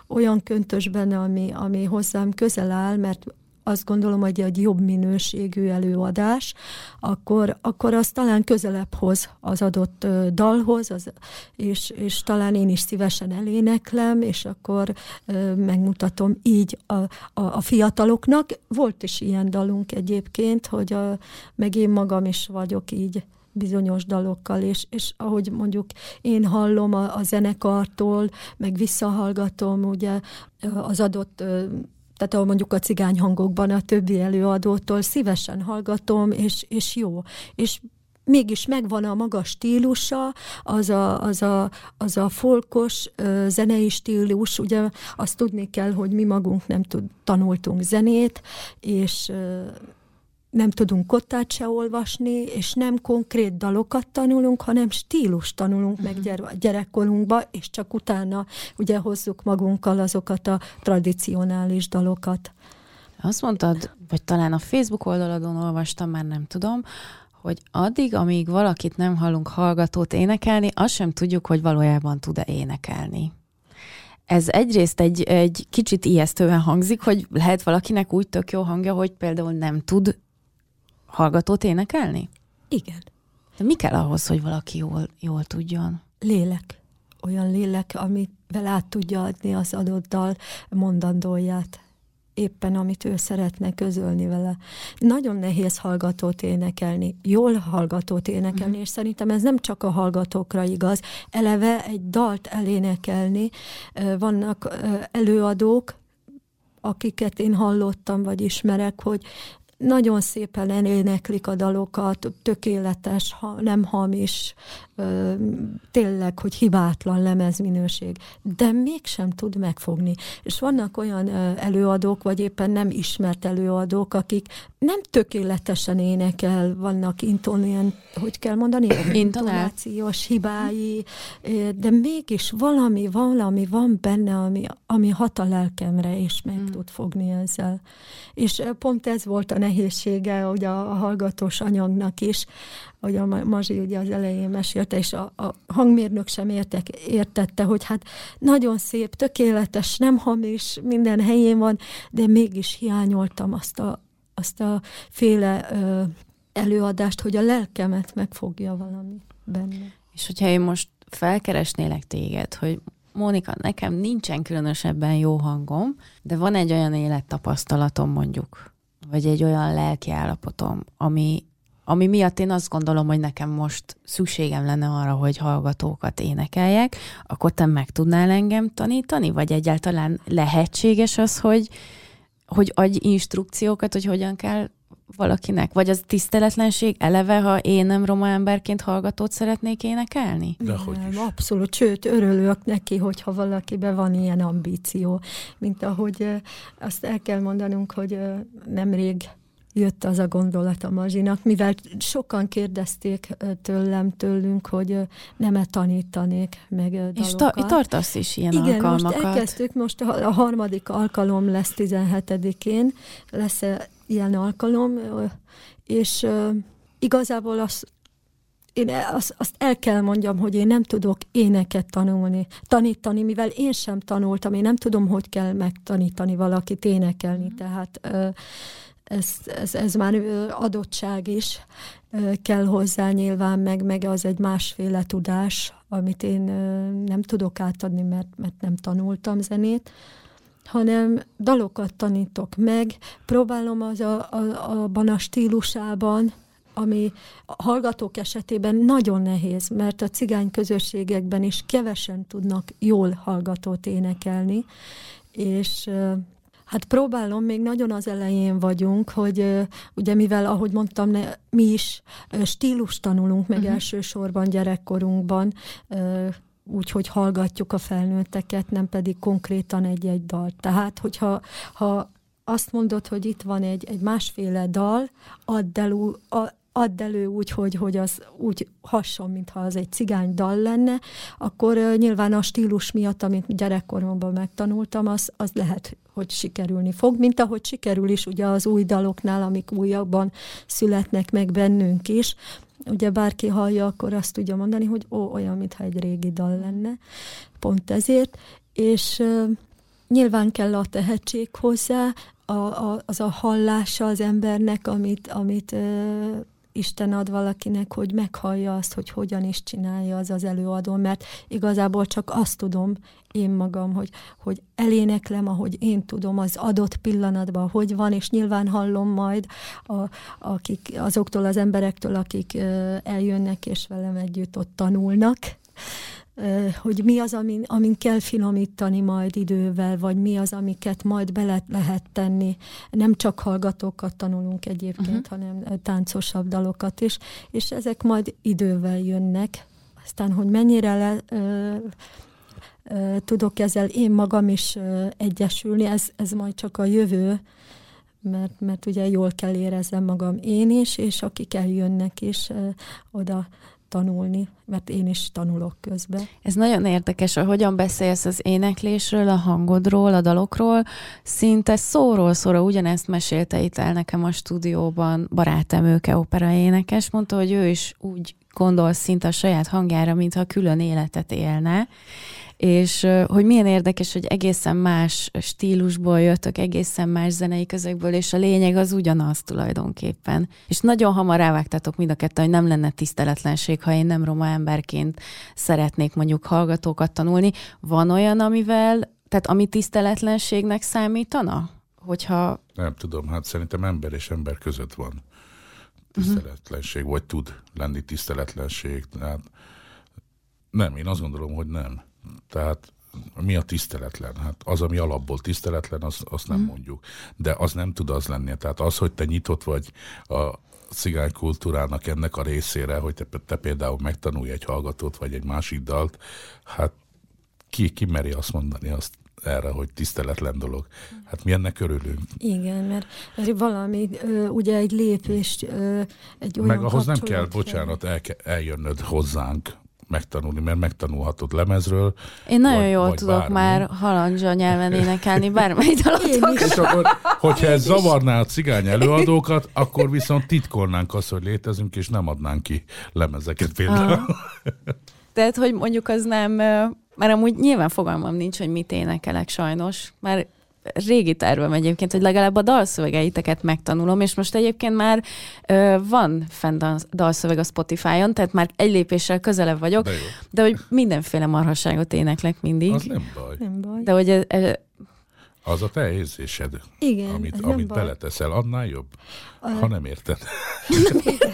olyan köntösben, ami hozzám közel áll, mert azt gondolom, hogy egy jobb minőségű előadás, akkor az talán közelebb hoz az adott dalhoz, és talán én is szívesen eléneklem, és akkor megmutatom így a fiataloknak. Volt is ilyen dalunk egyébként, hogy meg én magam is vagyok így bizonyos dalokkal, és ahogy mondjuk én hallom a zenekartól, meg visszahallgatom ugye az adott, tehát ahol mondjuk a Cigány Hangokban a többi előadótól szívesen hallgatom, és jó. És mégis megvan a maga stílusa, az a folkos zenei stílus, ugye azt tudni kell, hogy mi magunk nem tanultunk zenét, és nem tudunk kottát se olvasni, és nem konkrét dalokat tanulunk, hanem stílust tanulunk meg gyerekkorunkba, és csak utána ugye hozzuk magunkkal azokat a tradicionális dalokat. Azt mondtad, vagy talán a Facebook oldaladon olvastam, már nem tudom, hogy addig, amíg valakit nem hallunk hallgatót énekelni, azt sem tudjuk, hogy valójában tud-e énekelni. Ez egyrészt egy kicsit ijesztően hangzik, hogy lehet valakinek úgy tök jó hangja, hogy például nem tud hallgatót énekelni? Igen. De mi kell ahhoz, hogy valaki jól tudjon? Lélek. Olyan lélek, amivel át tudja adni az adott dal mondandóját. Éppen amit ő szeretne közölni vele. Nagyon nehéz hallgatót énekelni, jól hallgatót énekelni, és szerintem ez nem csak a hallgatókra igaz. Eleve egy dalt elénekelni, vannak előadók, akiket én hallottam, vagy ismerek, hogy nagyon szépen eléneklik a dalokat, tökéletes, nem hamis, tényleg, hogy hibátlan lemezminőség, de mégsem tud megfogni. És vannak olyan előadók, vagy éppen nem ismert előadók, akik nem tökéletesen énekel, vannak intonációs hibái, de mégis valami van benne, ami hat a lelkemre, és meg tud fogni ezzel. És pont ez volt a nehézsége, hogy a hallgatós anyagnak is, hogy a Mazsi ugye az elején mesélte, és a hangmérnök sem értette, hogy hát nagyon szép, tökéletes, nem hamis, minden helyén van, de mégis hiányoltam azt a féle előadást, hogy a lelkemet megfogja valami benne. És hogyha én most felkeresnélek téged, hogy Mónika, nekem nincsen különösebben jó hangom, de van egy olyan élettapasztalatom mondjuk, vagy egy olyan lelki állapotom, ami miatt én azt gondolom, hogy nekem most szükségem lenne arra, hogy hallgatókat énekeljek, akkor te meg tudnál engem tanítani? Vagy egyáltalán lehetséges az, hogy adj instrukciókat, hogy hogyan kell valakinek? Vagy az tiszteletlenség eleve, ha én nem roma emberként hallgatót szeretnék énekelni? Nem, abszolút. Sőt, örülök neki, hogyha valakiben van ilyen ambíció. Mint ahogy azt el kell mondanunk, hogy nemrég jött az a gondolat a Mazsinak, mivel sokan kérdezték tőlünk, hogy nem-e tanítanék meg dalokat. És tartasz is ilyen alkalmakat. Igen, most elkezdtük, most a harmadik alkalom lesz 17-én, lesz ilyen alkalom, és igazából azt el kell mondjam, hogy én nem tudok éneket tanítani, mivel én sem tanultam, én nem tudom, hogy kell megtanítani valakit énekelni, tehát ez már adottság is kell hozzá nyilván, meg az egy másféle tudás, amit én nem tudok átadni, mert nem tanultam zenét, hanem dalokat tanítok meg, próbálom abban a stílusában, ami a hallgatók esetében nagyon nehéz, mert a cigány közösségekben is kevesen tudnak jól hallgatót énekelni, és Hát próbálom, még nagyon az elején vagyunk, hogy ugye mivel, ahogy mondtam, mi is stílus tanulunk meg elsősorban gyerekkorunkban, úgyhogy hallgatjuk a felnőtteket, nem pedig konkrétan egy-egy dalt. Tehát, hogyha azt mondod, hogy itt van egy másféle dal, add elő úgy, hogy az úgy hasson, mintha az egy cigány dal lenne, akkor nyilván a stílus miatt, amit gyerekkoromban megtanultam, az lehet, hogy sikerülni fog, mint ahogy sikerül is ugye az új daloknál, amik újabban születnek meg bennünk is. Ugye bárki hallja, akkor azt tudja mondani, hogy olyan, mintha egy régi dal lenne, pont ezért, és nyilván kell a tehetség hozzá, az a hallása az embernek, amit Isten ad valakinek, hogy meghallja azt, hogy hogyan is csinálja az előadó, mert igazából csak azt tudom én magam, hogy eléneklem, ahogy én tudom, az adott pillanatban hogy van, és nyilván hallom majd azoktól az emberektől, akik eljönnek és velem együtt ott tanulnak, hogy mi az, amin kell finomítani majd idővel, vagy mi az, amiket majd bele lehet tenni. Nem csak hallgatókat tanulunk egyébként, hanem táncosabb dalokat is, és ezek majd idővel jönnek. Aztán, hogy mennyire tudok ezzel én magam is egyesülni, ez majd csak a jövő, mert ugye jól kell éreznem magam én is, és akik eljönnek is oda tanulni, mert én is tanulok közben. Ez nagyon érdekes, hogy hogyan beszélsz az éneklésről, a hangodról, a dalokról. Szinte szóról szóra ugyanezt mesélte itt el nekem a stúdióban barátemőke operaénekes. Mondta, hogy ő is úgy gondol szinte a saját hangjára, mintha külön életet élne. És hogy milyen érdekes, hogy egészen más stílusból jöttök, egészen más zenei közökből, és a lényeg az ugyanaz tulajdonképpen. És nagyon hamar rávágtátok mind a ketten, hogy nem lenne tiszteletlenség, ha én nem roma emberként szeretnék mondjuk hallgatókat tanulni. Van olyan, ami tiszteletlenségnek számítana? Nem tudom, hát szerintem ember és ember között van tiszteletlenség, vagy tud lenni tiszteletlenség. Tehát nem, én azt gondolom, hogy nem. Tehát mi a tiszteletlen? Hát az, ami alapból tiszteletlen, azt nem mondjuk. De az nem tud az lenni. Tehát az, hogy te nyitott vagy a cigány kultúrának ennek a részére, hogy te például megtanulj egy hallgatót, vagy egy másik dalt, hát ki meri azt mondani azt erre, hogy tiszteletlen dolog. Hát mi ennek örülünk. Igen, mert valami, ugye egy lépést, egy olyan meg ahhoz nem kell, bocsánat, eljönnöd hozzánk, megtanulni, mert megtanulhatod lemezről. Én nagyon jól tudok bármi. Már halandzsa nyelven énekelni bármely dalatok. És akkor, hogyha ez zavarná a cigány előadókat, akkor viszont titkolnánk azt, hogy létezünk, és nem adnánk ki lemezeket például. Tehát, hogy mondjuk az nem, mert amúgy nyilván fogalmam nincs, hogy mit énekelek sajnos, már régi tervem egyébként, hogy legalább a dalszövegeiteket megtanulom, és most egyébként már van fent a dalszöveg a Spotify-on, tehát már egy lépéssel közelebb vagyok, de hogy mindenféle marhasságot éneklek mindig. Az nem baj. Nem baj. De hogy az a te érzésed, igen, amit beleteszel, annál jobb, ha nem érted. Nem érted.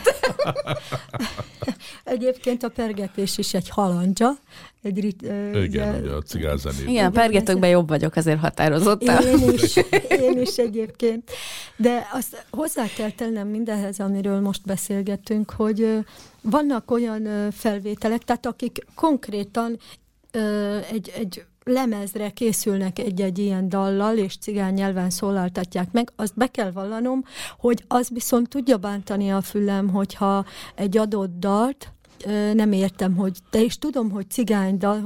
Egyébként a pergetés is egy halandzsa. Igen, a cigányzenében. Igen, a pergetőkben jobb vagyok, azért határozottan. Én is egyébként. De azt hozzá kell tennem mindenhez, amiről most beszélgetünk, hogy vannak olyan felvételek, tehát akik konkrétan egy lemezre készülnek egy-egy ilyen dallal, és cigány nyelven szólaltatják meg, azt be kell vallanom, hogy az viszont tudja bántani a fülem, hogyha egy adott dalt nem értem, hogy te is tudom, hogy cigány dal,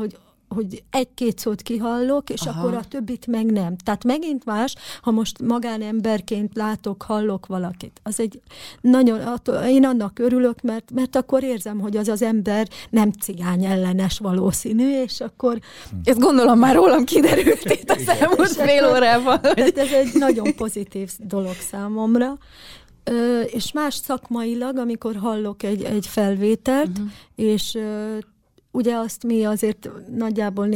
hogy egy-két szót kihallok, és aha, akkor a többit meg nem. Tehát megint más, ha most magánemberként látok, hallok valakit. Az egy nagyon, én annak örülök, mert akkor érzem, hogy az ember nem cigány ellenes valószínű, és akkor... Ezt gondolom már rólam kiderült itt az elmúlt fél órában. Tehát ez egy nagyon pozitív dolog számomra. És más szakmailag, amikor hallok egy felvételt, és... Ugye azt mi azért nagyjából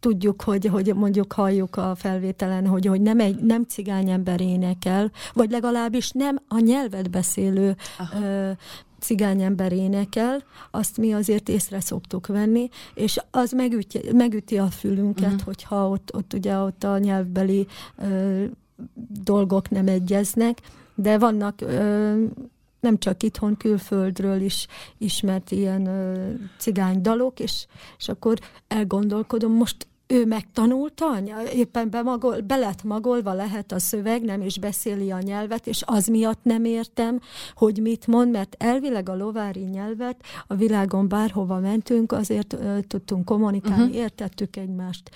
tudjuk, hogy mondjuk halljuk a felvételen, hogy nem cigány ember énekel, vagy legalábbis nem a nyelvet beszélő cigány ember énekel, azt mi azért észre szoktuk venni, és az megüti a fülünket, hogyha ott a nyelvbeli dolgok nem egyeznek, de vannak nem csak itthon, külföldről is ismert ilyen cigány dalok, és akkor elgondolkodom, most ő megtanulta, éppen be lett magolva lehet a szöveg, nem is beszéli a nyelvet, és az miatt nem értem, hogy mit mond, mert elvileg a lovári nyelvet a világon bárhova mentünk, azért tudtunk kommunikálni, értettük egymást.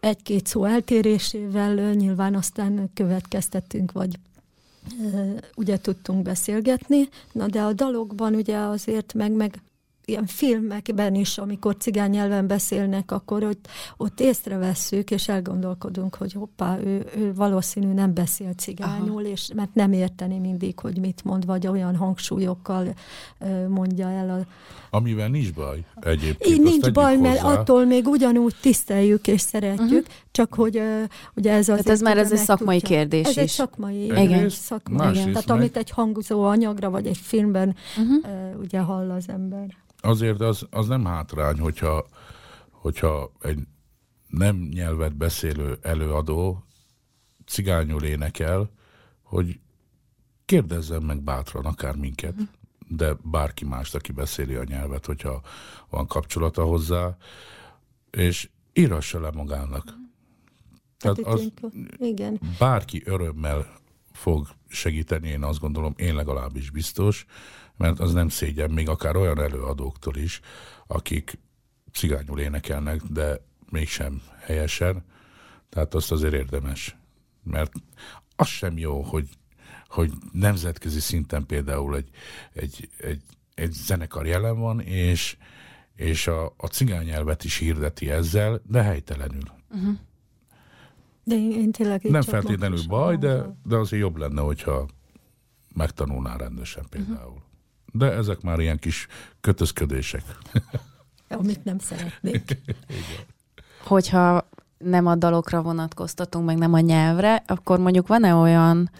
Egy-két szó eltérésével nyilván aztán következtettünk, vagy ugye tudtunk beszélgetni, na de a dalokban ugye azért meg ilyen filmekben is, amikor cigány nyelven beszélnek, akkor ott észrevesszük, és elgondolkodunk, hogy hoppá, ő valószínű nem beszél cigányul, és mert nem érteni mindig, hogy mit mond, vagy olyan hangsúlyokkal mondja el. Amivel nincs baj egyébként. Így nincs baj, mert attól még ugyanúgy tiszteljük és szeretjük, csak hogy ugye ez az... ez már egy szakmai kérdés is. Ez egy szakmai, igen. Tehát amit egy hangzó anyagra, vagy egy filmben ugye hall az ember. Azért az nem hátrány, hogyha egy nem nyelvet beszélő előadó cigányul énekel, hogy kérdezzen meg bátran akár minket, de bárki mást, aki beszéli a nyelvet, hogyha van kapcsolata hozzá, és írassa le magának. Tehát az igen. Bárki örömmel fog segíteni, én azt gondolom, én legalábbis biztos, mert az nem szégyen, még akár olyan előadóktól is, akik cigányul énekelnek, de mégsem helyesen, tehát azt azért érdemes. Mert az sem jó, hogy nemzetközi szinten például egy zenekar jelen van, és a cigány nyelvet is hirdeti ezzel, de helytelenül. De én tényleg nem feltétlenül baj, de azért jobb lenne, hogyha megtanulná rendesen például. De ezek már ilyen kis kötözködések. Amit nem szeretnék. Hogyha nem a dalokra vonatkoztatunk, meg nem a nyelvre, akkor mondjuk van-e olyan,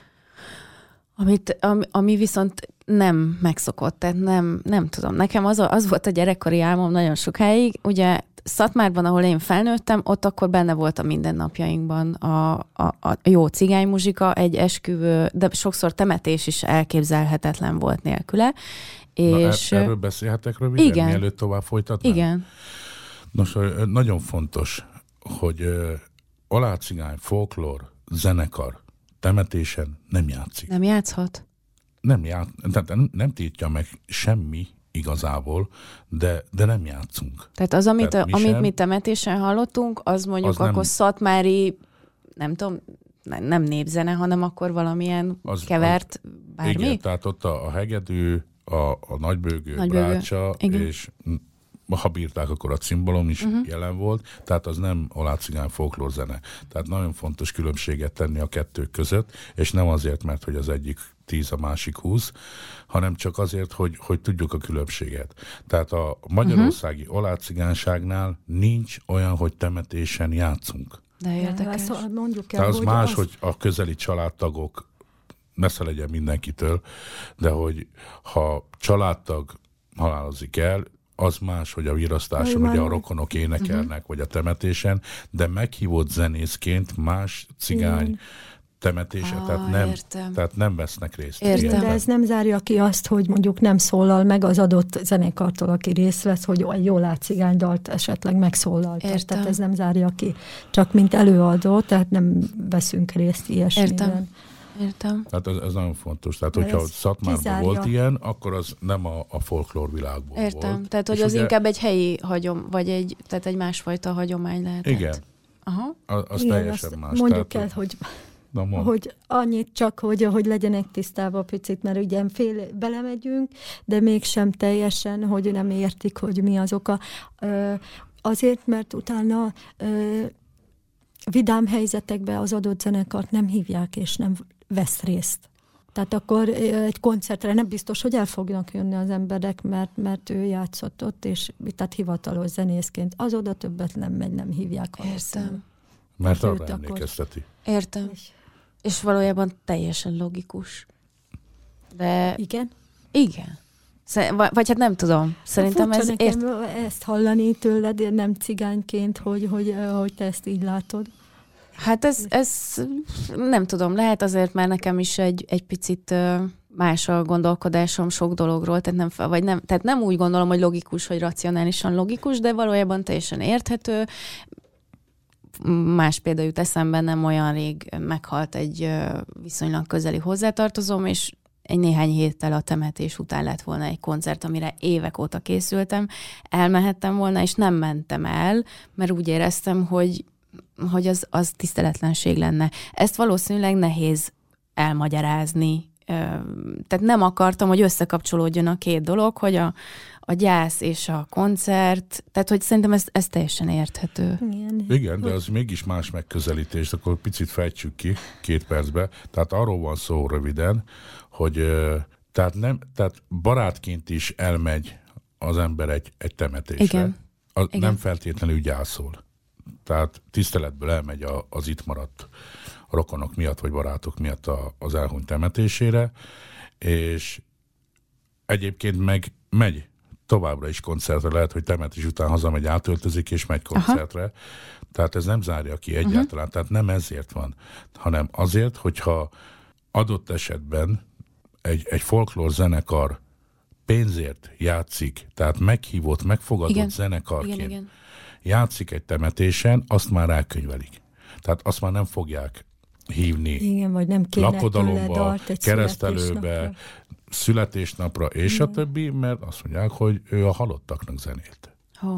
ami viszont nem megszokott, tehát nem tudom. Nekem az volt a gyerekkori álmom nagyon sokáig, ugye Szatmárban, ahol én felnőttem, ott akkor benne volt a mindennapjainkban a jó cigánymuzsika, egy esküvő, de sokszor temetés is elképzelhetetlen volt nélküle. És... Na, erről beszélhetek röviden, igen. Mielőtt tovább folytatnám? Igen. Nos, nagyon fontos, hogy alácigány, folklór, zenekar temetésen nem játszik. Nem játszhat? Nem tiltja meg semmi igazából, de nem játszunk. Tehát az, amit mi temetésen hallottunk, az mondjuk az akkor nem, szatmári, nem tudom, nem népzene, hanem akkor valamilyen az, kevert bármi. Igen, tehát ott a hegedű, a nagybőgő, brácsa, és ha bírták, akkor a cimbalom is jelen volt, tehát az nem alácigány folklórzene. Tehát nagyon fontos különbséget tenni a kettő között, és nem azért, mert hogy az egyik 10, a másik 20, hanem csak azért, hogy tudjuk a különbséget. Tehát a magyarországi alácigányságnál nincs olyan, hogy temetésen játszunk. De érdekes. Tehát az más, hogy a közeli családtagok, messze legyen mindenkitől, de hogy ha családtag halálozik el, az más, hogy a virasztáson, ugye a rokonok énekelnek, vagy a temetésen, de meghívott zenészként más cigány temetése, tehát nem vesznek részt. Értem. De ez nem zárja ki azt, hogy mondjuk nem szólal meg az adott zenekartól, aki részt vesz, hogy jól áll cigánydalt esetleg megszólaltat. Tehát ez nem zárja ki. Csak mint előadó, tehát nem veszünk részt ilyesmiben. Értem. Tehát ez nagyon fontos. Tehát, hogyha Szatmárban volt ilyen, akkor az nem a folklór világból volt. Értem. Tehát, hogy az ugye... inkább egy helyi hagyomány, vagy egy másfajta hagyomány lehetett. Igen. Aha. Az igen, teljesen más. Mondjuk tehát, el, hogy... hogy annyit csak, hogy legyenek tisztában picit, mert ugye belemegyünk, de mégsem teljesen, hogy nem értik, hogy mi az oka. Azért, mert utána vidám helyzetekbe az adott zenekart nem hívják, és nem vesz részt. Tehát akkor egy koncertre nem biztos, hogy el fognak jönni az emberek, mert ő játszott ott, és tehát hivatalos zenészként. Az oda többet nem megy, nem hívják. Értem. Mert arra emlékezteti. Értem. És valójában teljesen logikus. De... Igen? Igen. Vagy hát nem tudom. Szerintem ez ezt hallani tőled, nem cigányként, hogy te ezt így látod. Hát ez nem tudom, lehet azért, mert nekem is egy picit más a gondolkodásom sok dologról, tehát nem úgy gondolom, hogy logikus, hogy racionálisan logikus, de valójában teljesen érthető. Más példa jut eszembe, nem olyan rég meghalt egy viszonylag közeli hozzátartozóm, és egy néhány héttel a temetés után lett volna egy koncert, amire évek óta készültem, elmehettem volna, és nem mentem el, mert úgy éreztem, hogy az tiszteletlenség lenne. Ezt valószínűleg nehéz elmagyarázni. Tehát nem akartam, hogy összekapcsolódjon a két dolog, hogy a gyász és a koncert, tehát hogy szerintem ez teljesen érthető. Igen, de az mégis más megközelítés, akkor picit fejtsük ki 2 percbe. Tehát arról van szó röviden, hogy tehát barátként is elmegy az ember egy temetésre. Igen. Igen. Nem feltétlenül gyászol. Tehát tiszteletből elmegy az itt maradt rokonok miatt, vagy barátok miatt az elhunyt temetésére, és egyébként meg megy továbbra is koncertre, lehet, hogy temetés után hazamegy, átöltözik, és megy koncertre. Aha. Tehát ez nem zárja ki egyáltalán, tehát nem ezért van, hanem azért, hogyha adott esetben egy folklór zenekar pénzért játszik, tehát meghívott, megfogadott igen. zenekarként igen. játszik egy temetésen, azt már elkönyvelik. Tehát azt már nem fogják hívni. Igen, vagy nem kérnek lakodalomba, keresztelőbe, születésnapra, és igen. a többi, mert azt mondják, hogy ő a halottaknak zenélt. Ó,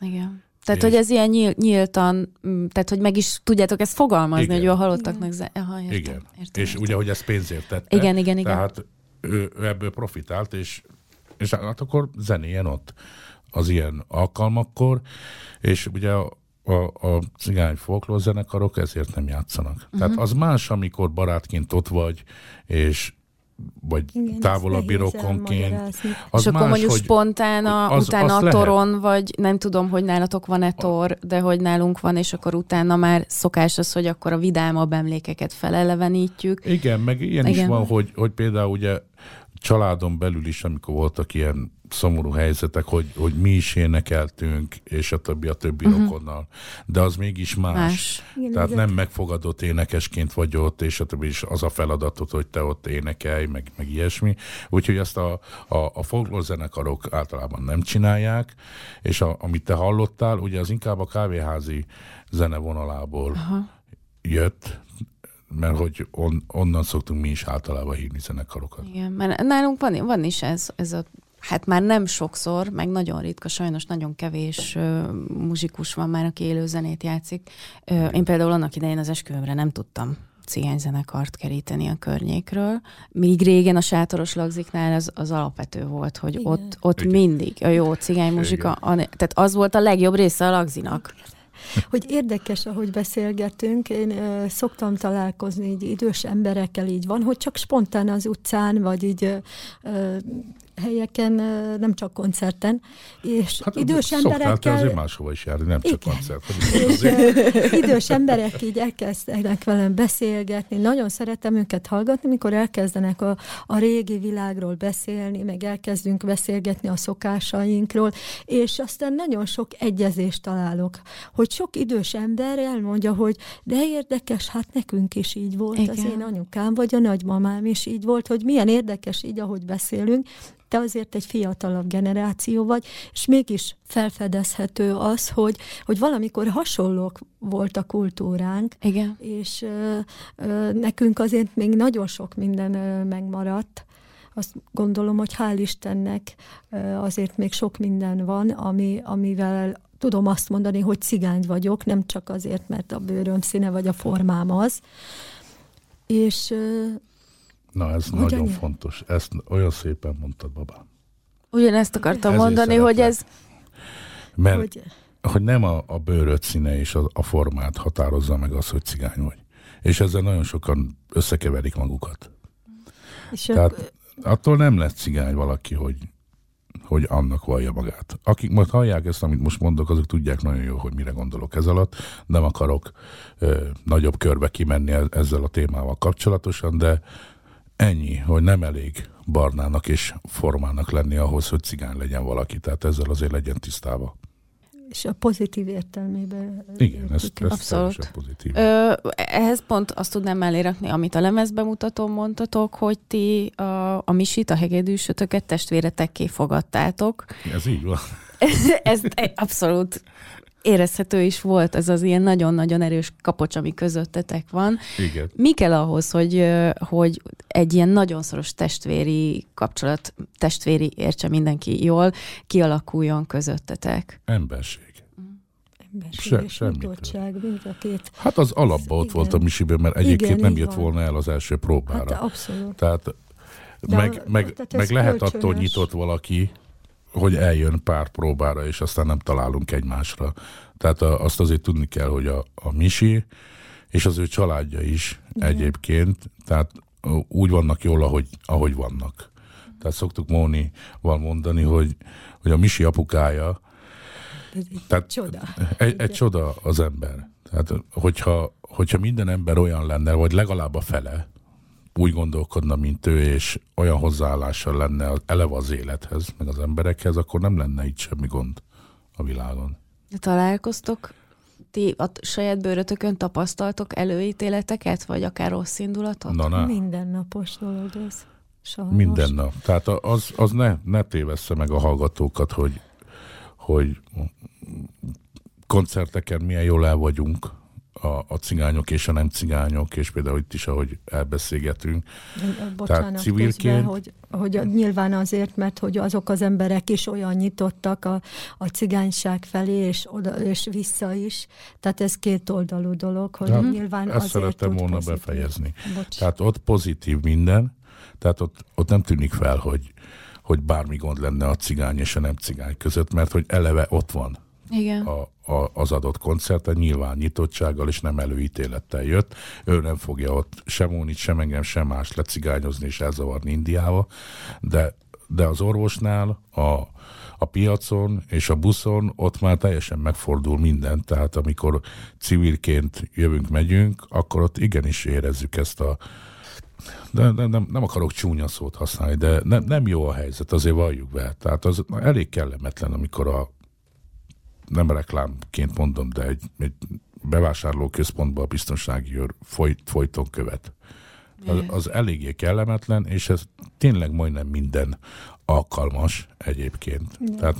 igen. Tehát, hogy ez ilyen nyíltan, tehát, hogy meg is tudjátok ezt fogalmazni, igen. hogy ő a halottaknak zenélt. Aha, értem, igen. És ugye, hogy ez pénzért tette. Igen. Tehát ő ebből profitált, és hát akkor zenéjen ott az ilyen alkalmakkor, és ugye a cigány folklór zenekarok ezért nem játszanak. Uh-huh. Tehát az más, amikor barátként ott vagy, vagy igen, távolabbi rokonként. És akkor mondjuk spontán utána a toron, lehet. Vagy nem tudom, hogy nálatok van-e tor, de hogy nálunk van, és akkor utána már szokás az, hogy akkor a vidámabb emlékeket felelevenítjük. Igen, meg ilyen igen. is van, hogy például ugye családon belül is, amikor voltak ilyen szomorú helyzetek, hogy mi is énekeltünk, és a többi rokonnal. De az mégis más. Igen, tehát nem megfogadott énekesként vagy ott, és a többi is az a feladatot, hogy te ott énekelj, meg ilyesmi. Úgyhogy ezt a folklórzenekarok általában nem csinálják, és amit te hallottál, ugye az inkább a kávéházi zenevonalából jött, mert hogy onnan szoktunk mi is általában hívni zenekarokat. Igen, mert nálunk van is ez a hát már nem sokszor, meg nagyon ritka, sajnos nagyon kevés muzsikus van már, aki élő zenét játszik. Én például annak idején az esküvőmre nem tudtam cigányzenekart keríteni a környékről. Míg régen a sátoros lagziknál az alapvető volt, hogy igen. ott igen. mindig a jó cigánymuzsika, tehát az volt a legjobb része a lagzinak. Hogy érdekes, ahogy beszélgetünk, én szoktam találkozni így idős emberekkel, így van, hogy csak spontán az utcán, vagy így helyeken, nem csak koncerten, és hát, idős emberekkel... Szoktál te azért máshova is járni, nem csak koncerten. Idős emberek így elkezdenek velem beszélgetni, nagyon szeretem őket hallgatni, mikor elkezdenek a régi világról beszélni, meg elkezdünk beszélgetni a szokásainkról, és aztán nagyon sok egyezést találok, hogy sok idős ember elmondja, hogy de érdekes, hát nekünk is így volt, igen. az én anyukám vagy a nagymamám is így volt, hogy milyen érdekes így, ahogy beszélünk, te azért egy fiatalabb generáció vagy, és mégis felfedezhető az, hogy valamikor hasonlók volt a kultúránk, igen. és nekünk azért még nagyon sok minden megmaradt. Azt gondolom, hogy hál' Istennek azért még sok minden van, amivel tudom azt mondani, hogy cigány vagyok, nem csak azért, mert a bőröm színe vagy a formám az. És... Na, ez nagyon fontos. Ezt olyan szépen mondtad, babám. Ugyanezt akartam mondani, hogy ez... Mert hogy nem a bőröd színe és a formát határozza meg az, hogy cigány vagy. És ezzel nagyon sokan összekeverik magukat. Tehát attól nem lesz cigány valaki, hogy annak vallja magát. Akik most hallják ezt, amit most mondok, azok tudják nagyon jól, hogy mire gondolok ez alatt. Nem akarok nagyobb körbe kimenni ezzel a témával kapcsolatosan, de Ennyi, hogy nem elég barnának és formának lenni ahhoz, hogy cigány legyen valaki. Tehát ezzel azért legyen tisztában. És a pozitív értelmében. Igen, ez teljesen pozitív. Ehhez pont azt tudnám elérakni, amit a lemezbemutatón mondtatok, hogy ti a misit, a hegedűsötöket testvéretekké fogadtátok. Ez így van. Ez abszolút érezhető is volt, ez az ilyen nagyon-nagyon erős kapocs, ami közöttetek van. Igen. Mi kell ahhoz, hogy egy ilyen nagyon szoros testvéri kapcsolat, testvéri, értse mindenki jól, kialakuljon közöttetek? Emberség. Emberség, nyitottság, mind a két. Hát az alapban ott volt a misiben, mert egyébként nem jött volna el az első próbára. Hát abszolút. Tehát meg lehet attól nyitott valaki, hogy eljön pár próbára, és aztán nem találunk egymásra. Tehát azt azért tudni kell, hogy a misi és az ő családja is egyébként, tehát úgy vannak jól, ahogy vannak. Tehát szoktuk Mónival mondani, hogy a misi apukája tehát csoda. Egy csoda az ember. Tehát hogyha minden ember olyan lenne, vagy legalább a fele, úgy gondolkodna, mint ő, és olyan hozzáállással lenne eleve az élethez, meg az emberekhez, akkor nem lenne itt semmi gond a világon. De találkoztok? Ti a saját bőrötökön tapasztaltok előítéleteket, vagy akár rossz indulatot? Mindennapos dolog ez. Sajnos. Minden nap. Tehát az ne tévessze meg a hallgatókat, hogy koncerteken milyen jól el vagyunk, a cigányok és a nem cigányok, és például itt is, ahogy elbeszélgetünk. Tehát civilként... Hogy nyilván azért, mert hogy azok az emberek is olyan nyitottak a cigányság felé, és vissza is. Tehát ez két oldalú dolog, hogy hát, nyilván azért szerettem volna pozitív. Befejezni. Bocs. Tehát ott pozitív minden, tehát ott nem tűnik fel, hogy bármi gond lenne a cigány és a nem cigány között, mert hogy eleve ott van. Igen. Az adott koncerten nyilván nyitottsággal és nem előítélettel jött. Ő nem fogja ott sem Mónit, sem engem, sem más lecigányozni és elzavarni Indiába, de az orvosnál, a piacon és a buszon ott már teljesen megfordul minden, tehát amikor civilként jövünk-megyünk, akkor ott igenis érezzük ezt de nem akarok csúnya szót használni, de nem jó a helyzet, azért valljuk be. Tehát az elég kellemetlen, amikor nem reklámként mondom, de egy bevásárlóközpontban a biztonsági őr folyton követ. Az eléggé kellemetlen, és ez tényleg majdnem minden alkalmas egyébként. Igen. Tehát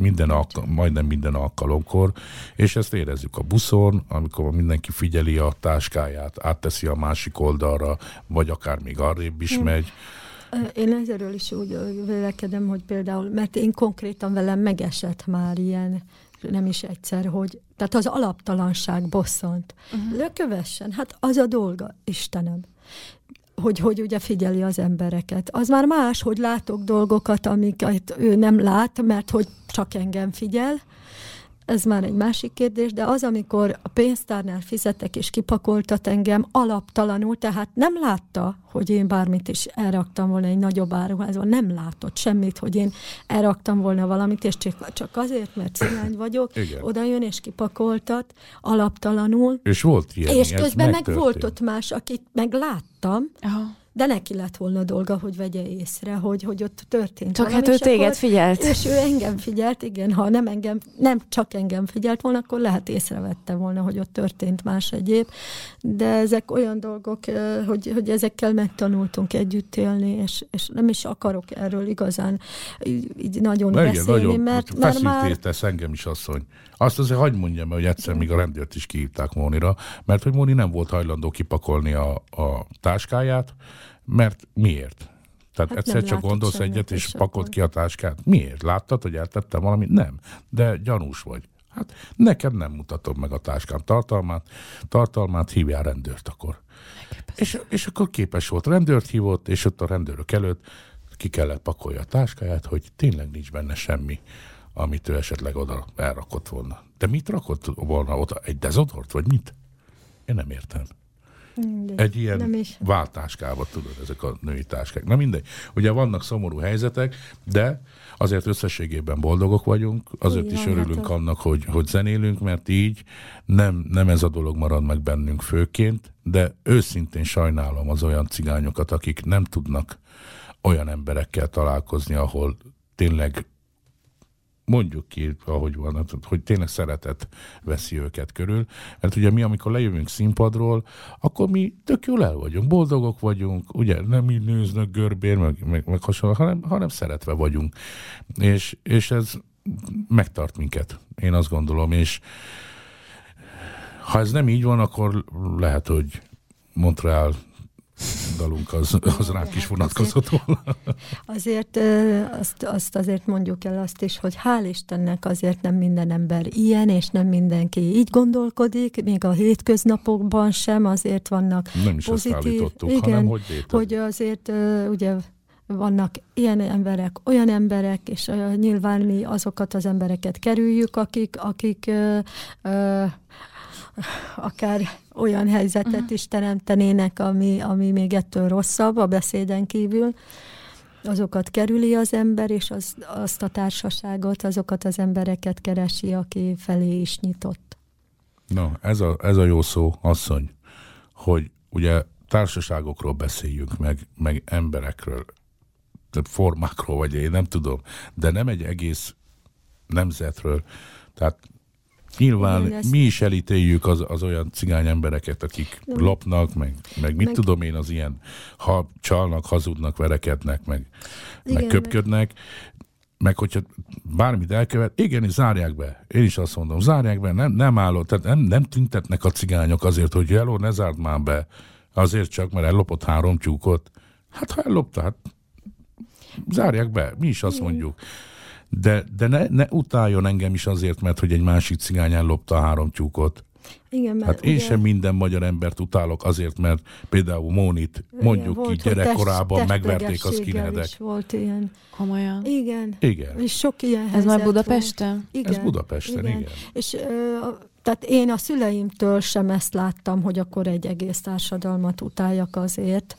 majdnem minden alkalomkor, és ezt érezzük a buszon, amikor mindenki figyeli a táskáját, átteszi a másik oldalra, vagy akár még arrébb is megy. Én ezerről is úgy vélekedem, hogy például, mert én konkrétan velem megesett már ilyen, nem is egyszer, hogy... Tehát az alaptalanság bosszant. Lökövessen, hát az a dolga, Istenem, hogy ugye figyeli az embereket. Az már más, hogy látok dolgokat, amiket ő nem lát, mert hogy csak engem figyel. Ez már egy másik kérdés, de az, amikor a pénztárnál fizetek és kipakoltat engem alaptalanul, tehát nem látta, hogy én bármit is elraktam volna egy nagyobb áruházban, nem látott semmit, hogy én elraktam volna valamit, és csak azért, mert cigány vagyok, oda jön és kipakoltat alaptalanul. És volt ilyen, és közben meg volt ott más, akit meg láttam. Aha. De neki lett volna dolga, hogy vegye észre, hogy ott történt. Csak hát ő téged figyelt. És ő engem figyelt, igen, ha nem csak engem figyelt volna, akkor lehet észrevette volna, hogy ott történt más egyéb. De ezek olyan dolgok, hogy ezekkel megtanultunk együtt élni, és nem is akarok erről igazán így nagyon beszélni, igen, mert feszültétesz engem is, asszony. Azt azért hagyd mondjam, hogy egyszer még a rendőrt is kihívták Mónira, mert hogy Móni nem volt hajlandó kipakolni a táskáját, mert miért? Tehát hát egyszer csak gondolsz egyet, és pakolt ki a táskát. Miért? Láttad, hogy eltettem valamit? Nem. De gyanús vagy. Hát neked nem mutatom meg a táskám tartalmát, hívjál rendőrt akkor. És akkor képes volt, rendőrt hívott, és ott a rendőrök előtt ki kellett pakolja a táskáját, hogy tényleg nincs benne semmi, amit ő esetleg oda elrakott volna. De mit rakott volna oda? Egy dezodort, vagy mit? Én nem értem. mindegy. Egy ilyen váltáskába, tudod, ezek a női táskák. Na mindegy. Ugye vannak szomorú helyzetek, de azért összességében boldogok vagyunk, azért igen, is örülünk annak, hogy zenélünk, mert így nem ez a dolog marad meg bennünk főként, de őszintén sajnálom az olyan cigányokat, akik nem tudnak olyan emberekkel találkozni, ahol tényleg mondjuk ki, ahogy van, hogy tényleg szeretet veszi őket körül. Mert ugye mi, amikor lejövünk színpadról, akkor mi tök jól el vagyunk, boldogok vagyunk, ugye nem így nőznek görbér, meg hasonló, hanem szeretve vagyunk. És ez megtart minket, én azt gondolom. És ha ez nem így van, akkor lehet, hogy Montreal dalunk az ránk is vonatkozott volna. Azért azt azért mondjuk el azt is, hogy hál' Istennek azért nem minden ember ilyen, és nem mindenki így gondolkodik, még a hétköznapokban sem azért vannak pozitív... Nem is pozitív, ezt állítottuk, igen, hanem hogy azért ugye vannak ilyen emberek, olyan emberek, és nyilván mi azokat az embereket kerüljük, akik akár olyan helyzetet is teremtenének, ami még ettől rosszabb a beszéden kívül. Azokat kerüli az ember, és azt a társaságot, azokat az embereket keresi, aki felé is nyitott. Na, ez a jó szó, asszony, hogy ugye társaságokról beszéljünk, meg emberekről, formákról, vagy én nem tudom, de nem egy egész nemzetről, tehát nyilván mi is elítéljük az olyan cigány embereket, akik lopnak, meg mit tudom én, az ilyen, ha csalnak, hazudnak, verekednek, meg köpködnek, meg hogyha bármit elkövet, igenis zárják be. Én is azt mondom, zárják be, nem álló, tehát nem tüntetnek a cigányok azért, hogy hello, ne zárd már be, azért csak, mert ellopott 3 tyúkot. Hát ha ellopta, hát zárják be, mi is azt mondjuk. De ne utáljon engem is azért, mert hogy egy másik cigány ellopta a 3 tyúkot. Igen, mert hát én sem minden magyar embert utálok azért, mert például Mónit mondjuk ki gyerekkorában megverték a skinheadek. Volt ilyen. Komolyan. Igen. És sok ilyen ez már Budapesten? Igen. Ez Budapesten, igen. És tehát én a szüleimtől sem ezt láttam, hogy akkor egy egész társadalmat utáljak azért,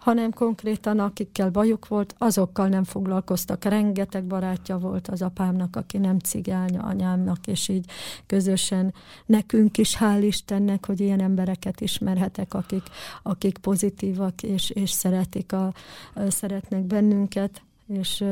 hanem konkrétan akikkel bajuk volt, azokkal nem foglalkoztak. Rengeteg barátja volt az apámnak, aki nem cigány, anyámnak, és így közösen nekünk is, hál' Istennek, hogy ilyen embereket ismerhetek, akik pozitívak, és szeretnek bennünket, és...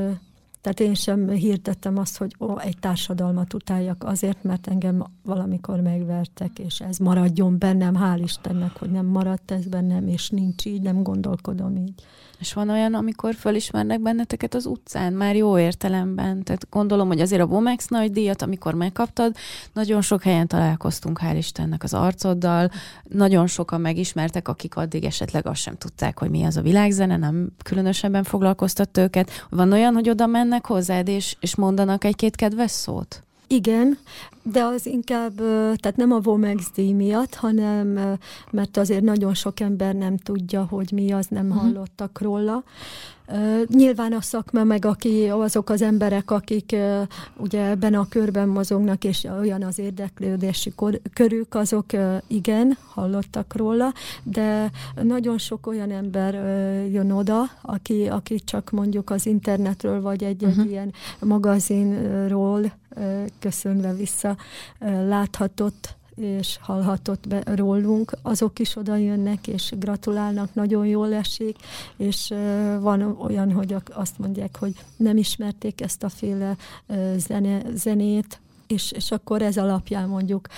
Tehát én sem hirdettem azt, hogy egy társadalmat utáljak azért, mert engem valamikor megvertek, és ez maradjon bennem, hál' Istennek, hogy nem maradt ez bennem, és nincs így, nem gondolkodom így. És van olyan, amikor fölismernek benneteket az utcán, már jó értelemben. Tehát gondolom, hogy azért a WOMEX nagy díjat, amikor megkaptad, nagyon sok helyen találkoztunk, hál' Istennek, az arcoddal, nagyon sokan megismertek, akik addig esetleg azt sem tudták, hogy mi az a világzene, nem különösebben foglalkoztat őket. Van olyan, hogy oda mennek hozzád, és mondanak egy-két kedves szót? Igen, de az inkább, tehát nem a WOMEX díj miatt, hanem mert azért nagyon sok ember nem tudja, hogy mi az, nem hallottak róla. Nyilván a szakma, meg azok az emberek, akik ugye ebben a körben mozognak, és olyan az érdeklődési körük, azok igen, hallottak róla, de nagyon sok olyan ember jön oda, aki csak mondjuk az internetről, vagy egy ilyen magazinról köszönve vissza láthatott és hallhatott be rólunk, azok is oda jönnek, és gratulálnak, nagyon jól esik, és van olyan, hogy azt mondják, hogy nem ismerték ezt a féle zenét, és akkor ez alapján mondjuk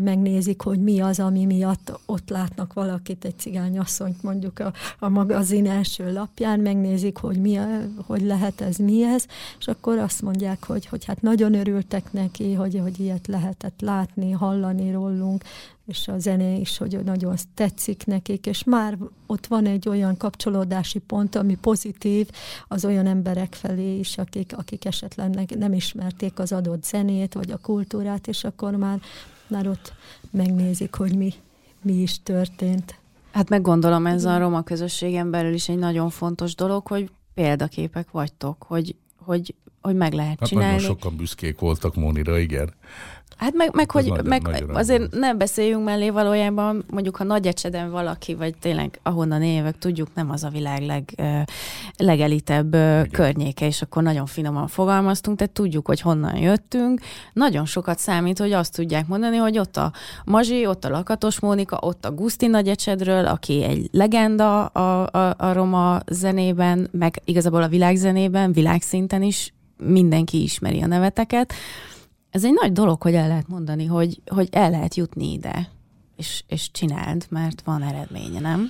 megnézik, hogy mi az, ami miatt ott látnak valakit, egy cigányasszonyt mondjuk a magazin első lapján, megnézik, hogy hogy lehet ez, mi ez, és akkor azt mondják, hogy hát nagyon örültek neki, hogy ilyet lehetett látni, hallani rólunk, és a zene is, hogy nagyon tetszik nekik, és már ott van egy olyan kapcsolódási pont, ami pozitív az olyan emberek felé is, akik esetleg nem ismerték az adott zenét, vagy a kultúrát, és akkor már ott megnézik, hogy mi is történt. Hát meggondolom, ez a roma közösségen belül is egy nagyon fontos dolog, hogy példaképek vagytok, hogy meg lehet csinálni. Hát nagyon sokan büszkék voltak Mónira, igen. Hát meg hogy meg azért nem beszéljünk mellé valójában, mondjuk ha Nagy Ecseden valaki, vagy tényleg ahonnan évek tudjuk, nem az a világ legelitebb környéke, és akkor nagyon finoman fogalmaztunk, tehát tudjuk, hogy honnan jöttünk. Nagyon sokat számít, hogy azt tudják mondani, hogy ott a Mazsi, ott a Lakatos Mónika, ott a Guszti Nagy Ecsedről, aki egy legenda a roma zenében, meg igazából a világzenében, világszinten is mindenki ismeri a neveteket. Ez egy nagy dolog, hogy el lehet mondani, hogy el lehet jutni ide, és csináld, mert van eredménye, nem?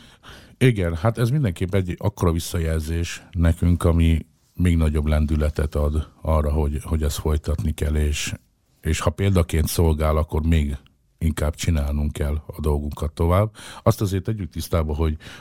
Igen, hát ez mindenképp egy akkora visszajelzés nekünk, ami még nagyobb lendületet ad arra, hogy ezt folytatni kell, és ha példaként szolgál, akkor még inkább csinálnunk kell a dolgunkat tovább. Azt azért tegyük tisztába,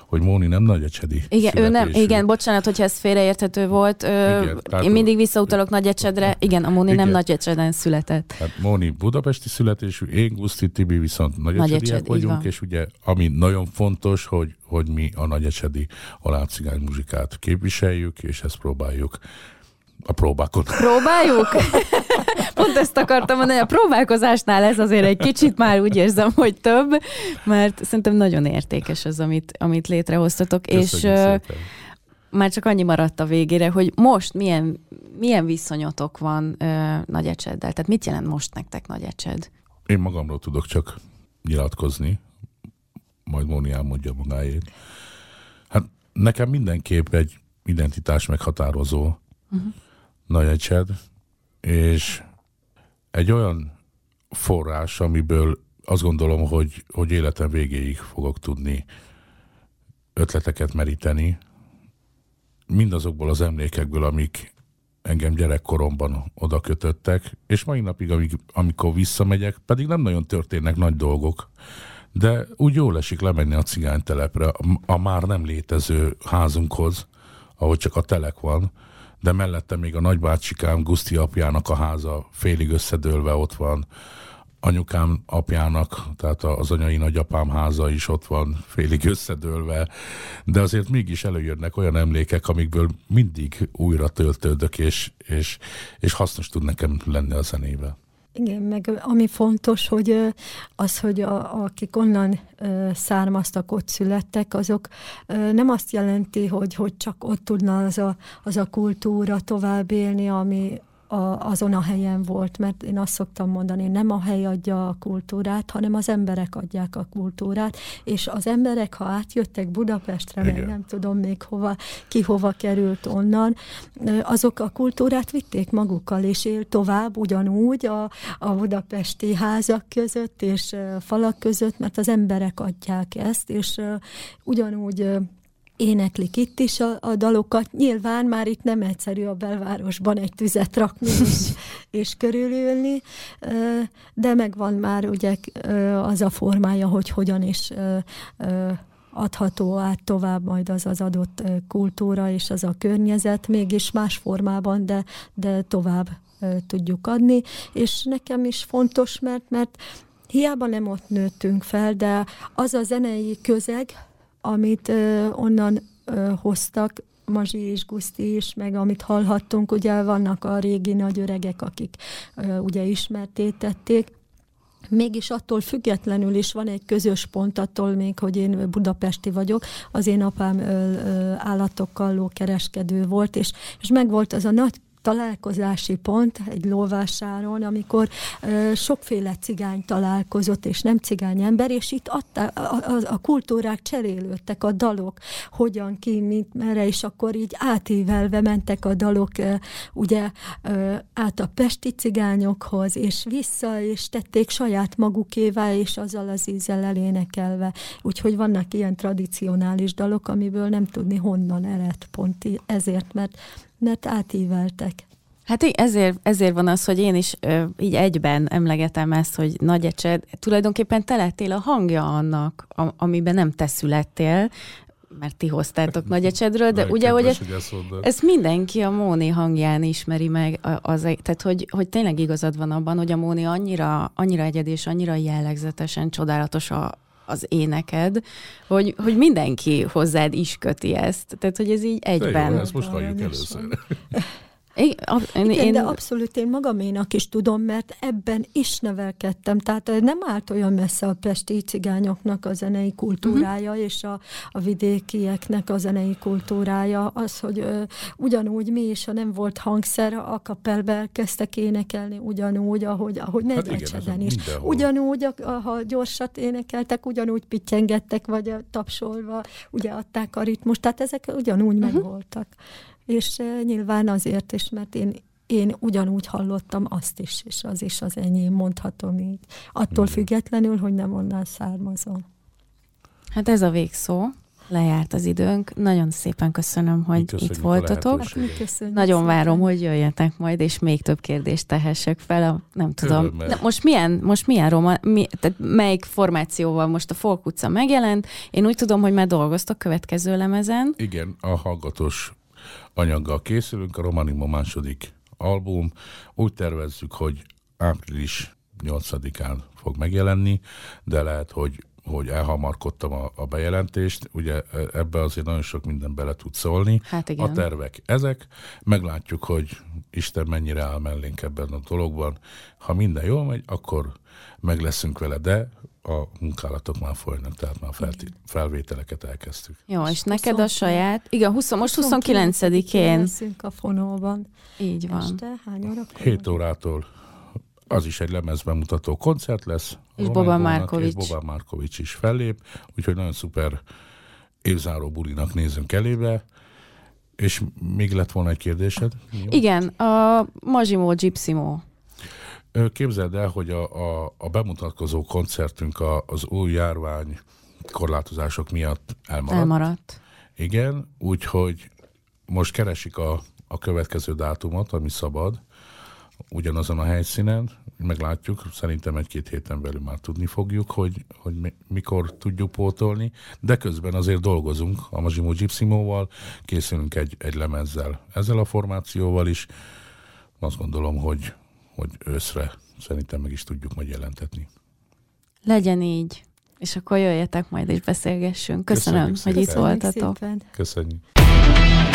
hogy Móni nem nagyecsedi. Igen, ő nem. Igen, bocsánat, hogyha ez félreérthető volt. Igen, én mindig visszautalok Nagyecsedre. Igen, a Móni igen. Nem Nagyecseden született. Hát Móni budapesti születésű, én Guszti, Tibi viszont nagyecsediek vagyunk, és ugye ami nagyon fontos, hogy mi a nagyecsedi halálcigány muzsikát képviseljük, és ezt próbáljuk. A próbákon. Próbáljuk? Pont ezt akartam mondani, a próbálkozásnál ez azért egy kicsit már úgy érzem, hogy több, mert szerintem nagyon értékes az, amit létrehoztatok. Köszönjük és szépen. Már csak annyi maradt a végére, hogy most milyen viszonyotok van Nagy Ecseddel? Tehát mit jelent most nektek Nagy Ecsed? Én magamról tudok csak nyilatkozni, majd Móni elmondja magáét. Hát nekem mindenképp egy identitás meghatározó Nagy Ecsed, és egy olyan forrás, amiből azt gondolom, hogy életem végéig fogok tudni ötleteket meríteni, mindazokból az emlékekből, amik engem gyerekkoromban oda kötöttek, és mai napig, amikor visszamegyek, pedig nem nagyon történnek nagy dolgok, de úgy jól esik lemenni a cigánytelepre, a már nem létező házunkhoz, ahogy csak a telek van, de mellette még a nagybácsikám Guszti apjának a háza félig összedőlve ott van, anyukám apjának, tehát az anyai nagyapám háza is ott van félig összedőlve, de azért mégis előjönnek olyan emlékek, amikből mindig újra töltődök, és hasznos tud nekem lenni a zenébe. Igen, meg ami fontos, hogy az, hogy akik onnan származtak, ott születtek, azok nem azt jelenti, hogy csak ott tudna az a kultúra tovább élni, ami azon a helyen volt, mert én azt szoktam mondani, nem a hely adja a kultúrát, hanem az emberek adják a kultúrát, és az emberek, ha átjöttek Budapestre, vagy nem tudom még hova, ki hova került onnan, azok a kultúrát vitték magukkal, és él tovább ugyanúgy a budapesti házak között, és falak között, mert az emberek adják ezt, és ugyanúgy éneklik itt is a dalokat. Nyilván már itt nem egyszerű a belvárosban egy tüzet rakni és körülülni, de megvan már ugye az a formája, hogy hogyan is adható át tovább majd az adott kultúra és az a környezet, mégis más formában, de tovább tudjuk adni. És nekem is fontos, mert hiába nem ott nőttünk fel, de az a zenei közeg, amit onnan hoztak, Mazsi és Guszti is, meg amit hallhattunk, ugye vannak a régi nagy öregek, akik ugye ismertté tették. Mégis attól függetlenül is van egy közös pont, attól még, hogy én budapesti vagyok. Az én apám állatokkal lókereskedő volt, és megvolt az a nagy találkozási pont egy lóvásáron, amikor sokféle cigány találkozott, és nem cigány ember, és itt a kultúrák cserélődtek, a dalok, hogyan, ki, mint, merre, és akkor így átívelve mentek a dalok ugye át a pesti cigányokhoz, és vissza, és tették saját magukévá, és azzal az ízzel elénekelve. Úgyhogy vannak ilyen tradicionális dalok, amiből nem tudni honnan ered pont ezért, mert átíveltek. Hát ezért van az, hogy én is így egyben emlegetem ezt, hogy Nagy Ecsed, tulajdonképpen te lettél a hangja annak, amiben nem te születtél, mert ti hoztátok Nagy Ecsedről, de ugye, hogy ezt mindenki a Móni hangján ismeri meg, tehát hogy tényleg igazad van abban, hogy a Móni annyira egyedi és annyira jellegzetesen csodálatos az éneked, hogy mindenki hozzád is köti ezt. Tehát, hogy ez így egyben. Jó, ezt most halljuk először. Igen, de abszolút én magaménak is tudom, mert ebben is nevelkedtem. Tehát nem állt olyan messze a pesti cigányoknak a zenei kultúrája, és a vidékieknek a zenei kultúrája. Az, hogy ugyanúgy mi is, ha nem volt hangszer, a kapelben kezdtek énekelni ugyanúgy, ahogy Negyvecseden is. Mindenhol. Ugyanúgy, ha gyorsat énekeltek, ugyanúgy pittyengettek, vagy tapsolva, ugye adták a ritmust. Tehát ezek ugyanúgy megvoltak. És nyilván azért is, mert én ugyanúgy hallottam azt is, és az is az enyém, mondhatom így. Attól függetlenül, hogy nem onnan származom. Hát ez a végszó. Lejárt az időnk. Nagyon szépen köszönöm, hogy itt voltatok. Nagyon várom, hogy jöjjetek majd, és még több kérdést tehessek fel. Nem tudom. Na, most milyen tehát melyik formációval most a Folk utca megjelent? Én úgy tudom, hogy már dolgoztok következő lemezen. Igen, a hallgatós anyaggal készülünk, a Romanimo második album. Úgy tervezzük, hogy április 8-án fog megjelenni, de lehet, hogy elhamarkodtam a bejelentést. Ugye ebbe azért nagyon sok minden bele tud szólni. Hát igen. A tervek ezek. Meglátjuk, hogy Isten mennyire áll mellénk ebben a dologban. Ha minden jól megy, akkor meg leszünk vele, de a munkálatok már folynak, tehát már felvételeket elkezdtük. Jó, és neked a saját... Igen, most 29-én. Leszünk a Fonóban. Így van. Este hány órakor? 7 órától. Az is egy lemezbemutató koncert lesz. És Boban Marković is fellép, úgyhogy nagyon szuper évzáró bulinak nézünk elébe. És még lett volna egy kérdésed? Igen, a Mazsimó Gyipszimó. Képzeld el, hogy a bemutatkozó koncertünk az új járvány korlátozások miatt elmaradt. Igen, úgyhogy most keresik a következő dátumot, ami szabad, ugyanazon a helyszínen, meglátjuk, szerintem egy-két héten belül már tudni fogjuk, hogy mikor tudjuk pótolni, de közben azért dolgozunk a Mazsimó Gyipszimóval, készülünk egy lemezzel ezzel a formációval is, azt gondolom, hogy őszre szerintem meg is tudjuk majd jelentetni. Legyen így, és akkor jöjjetek majd és beszélgessünk. Köszönöm, hogy itt voltatok. Köszönjük.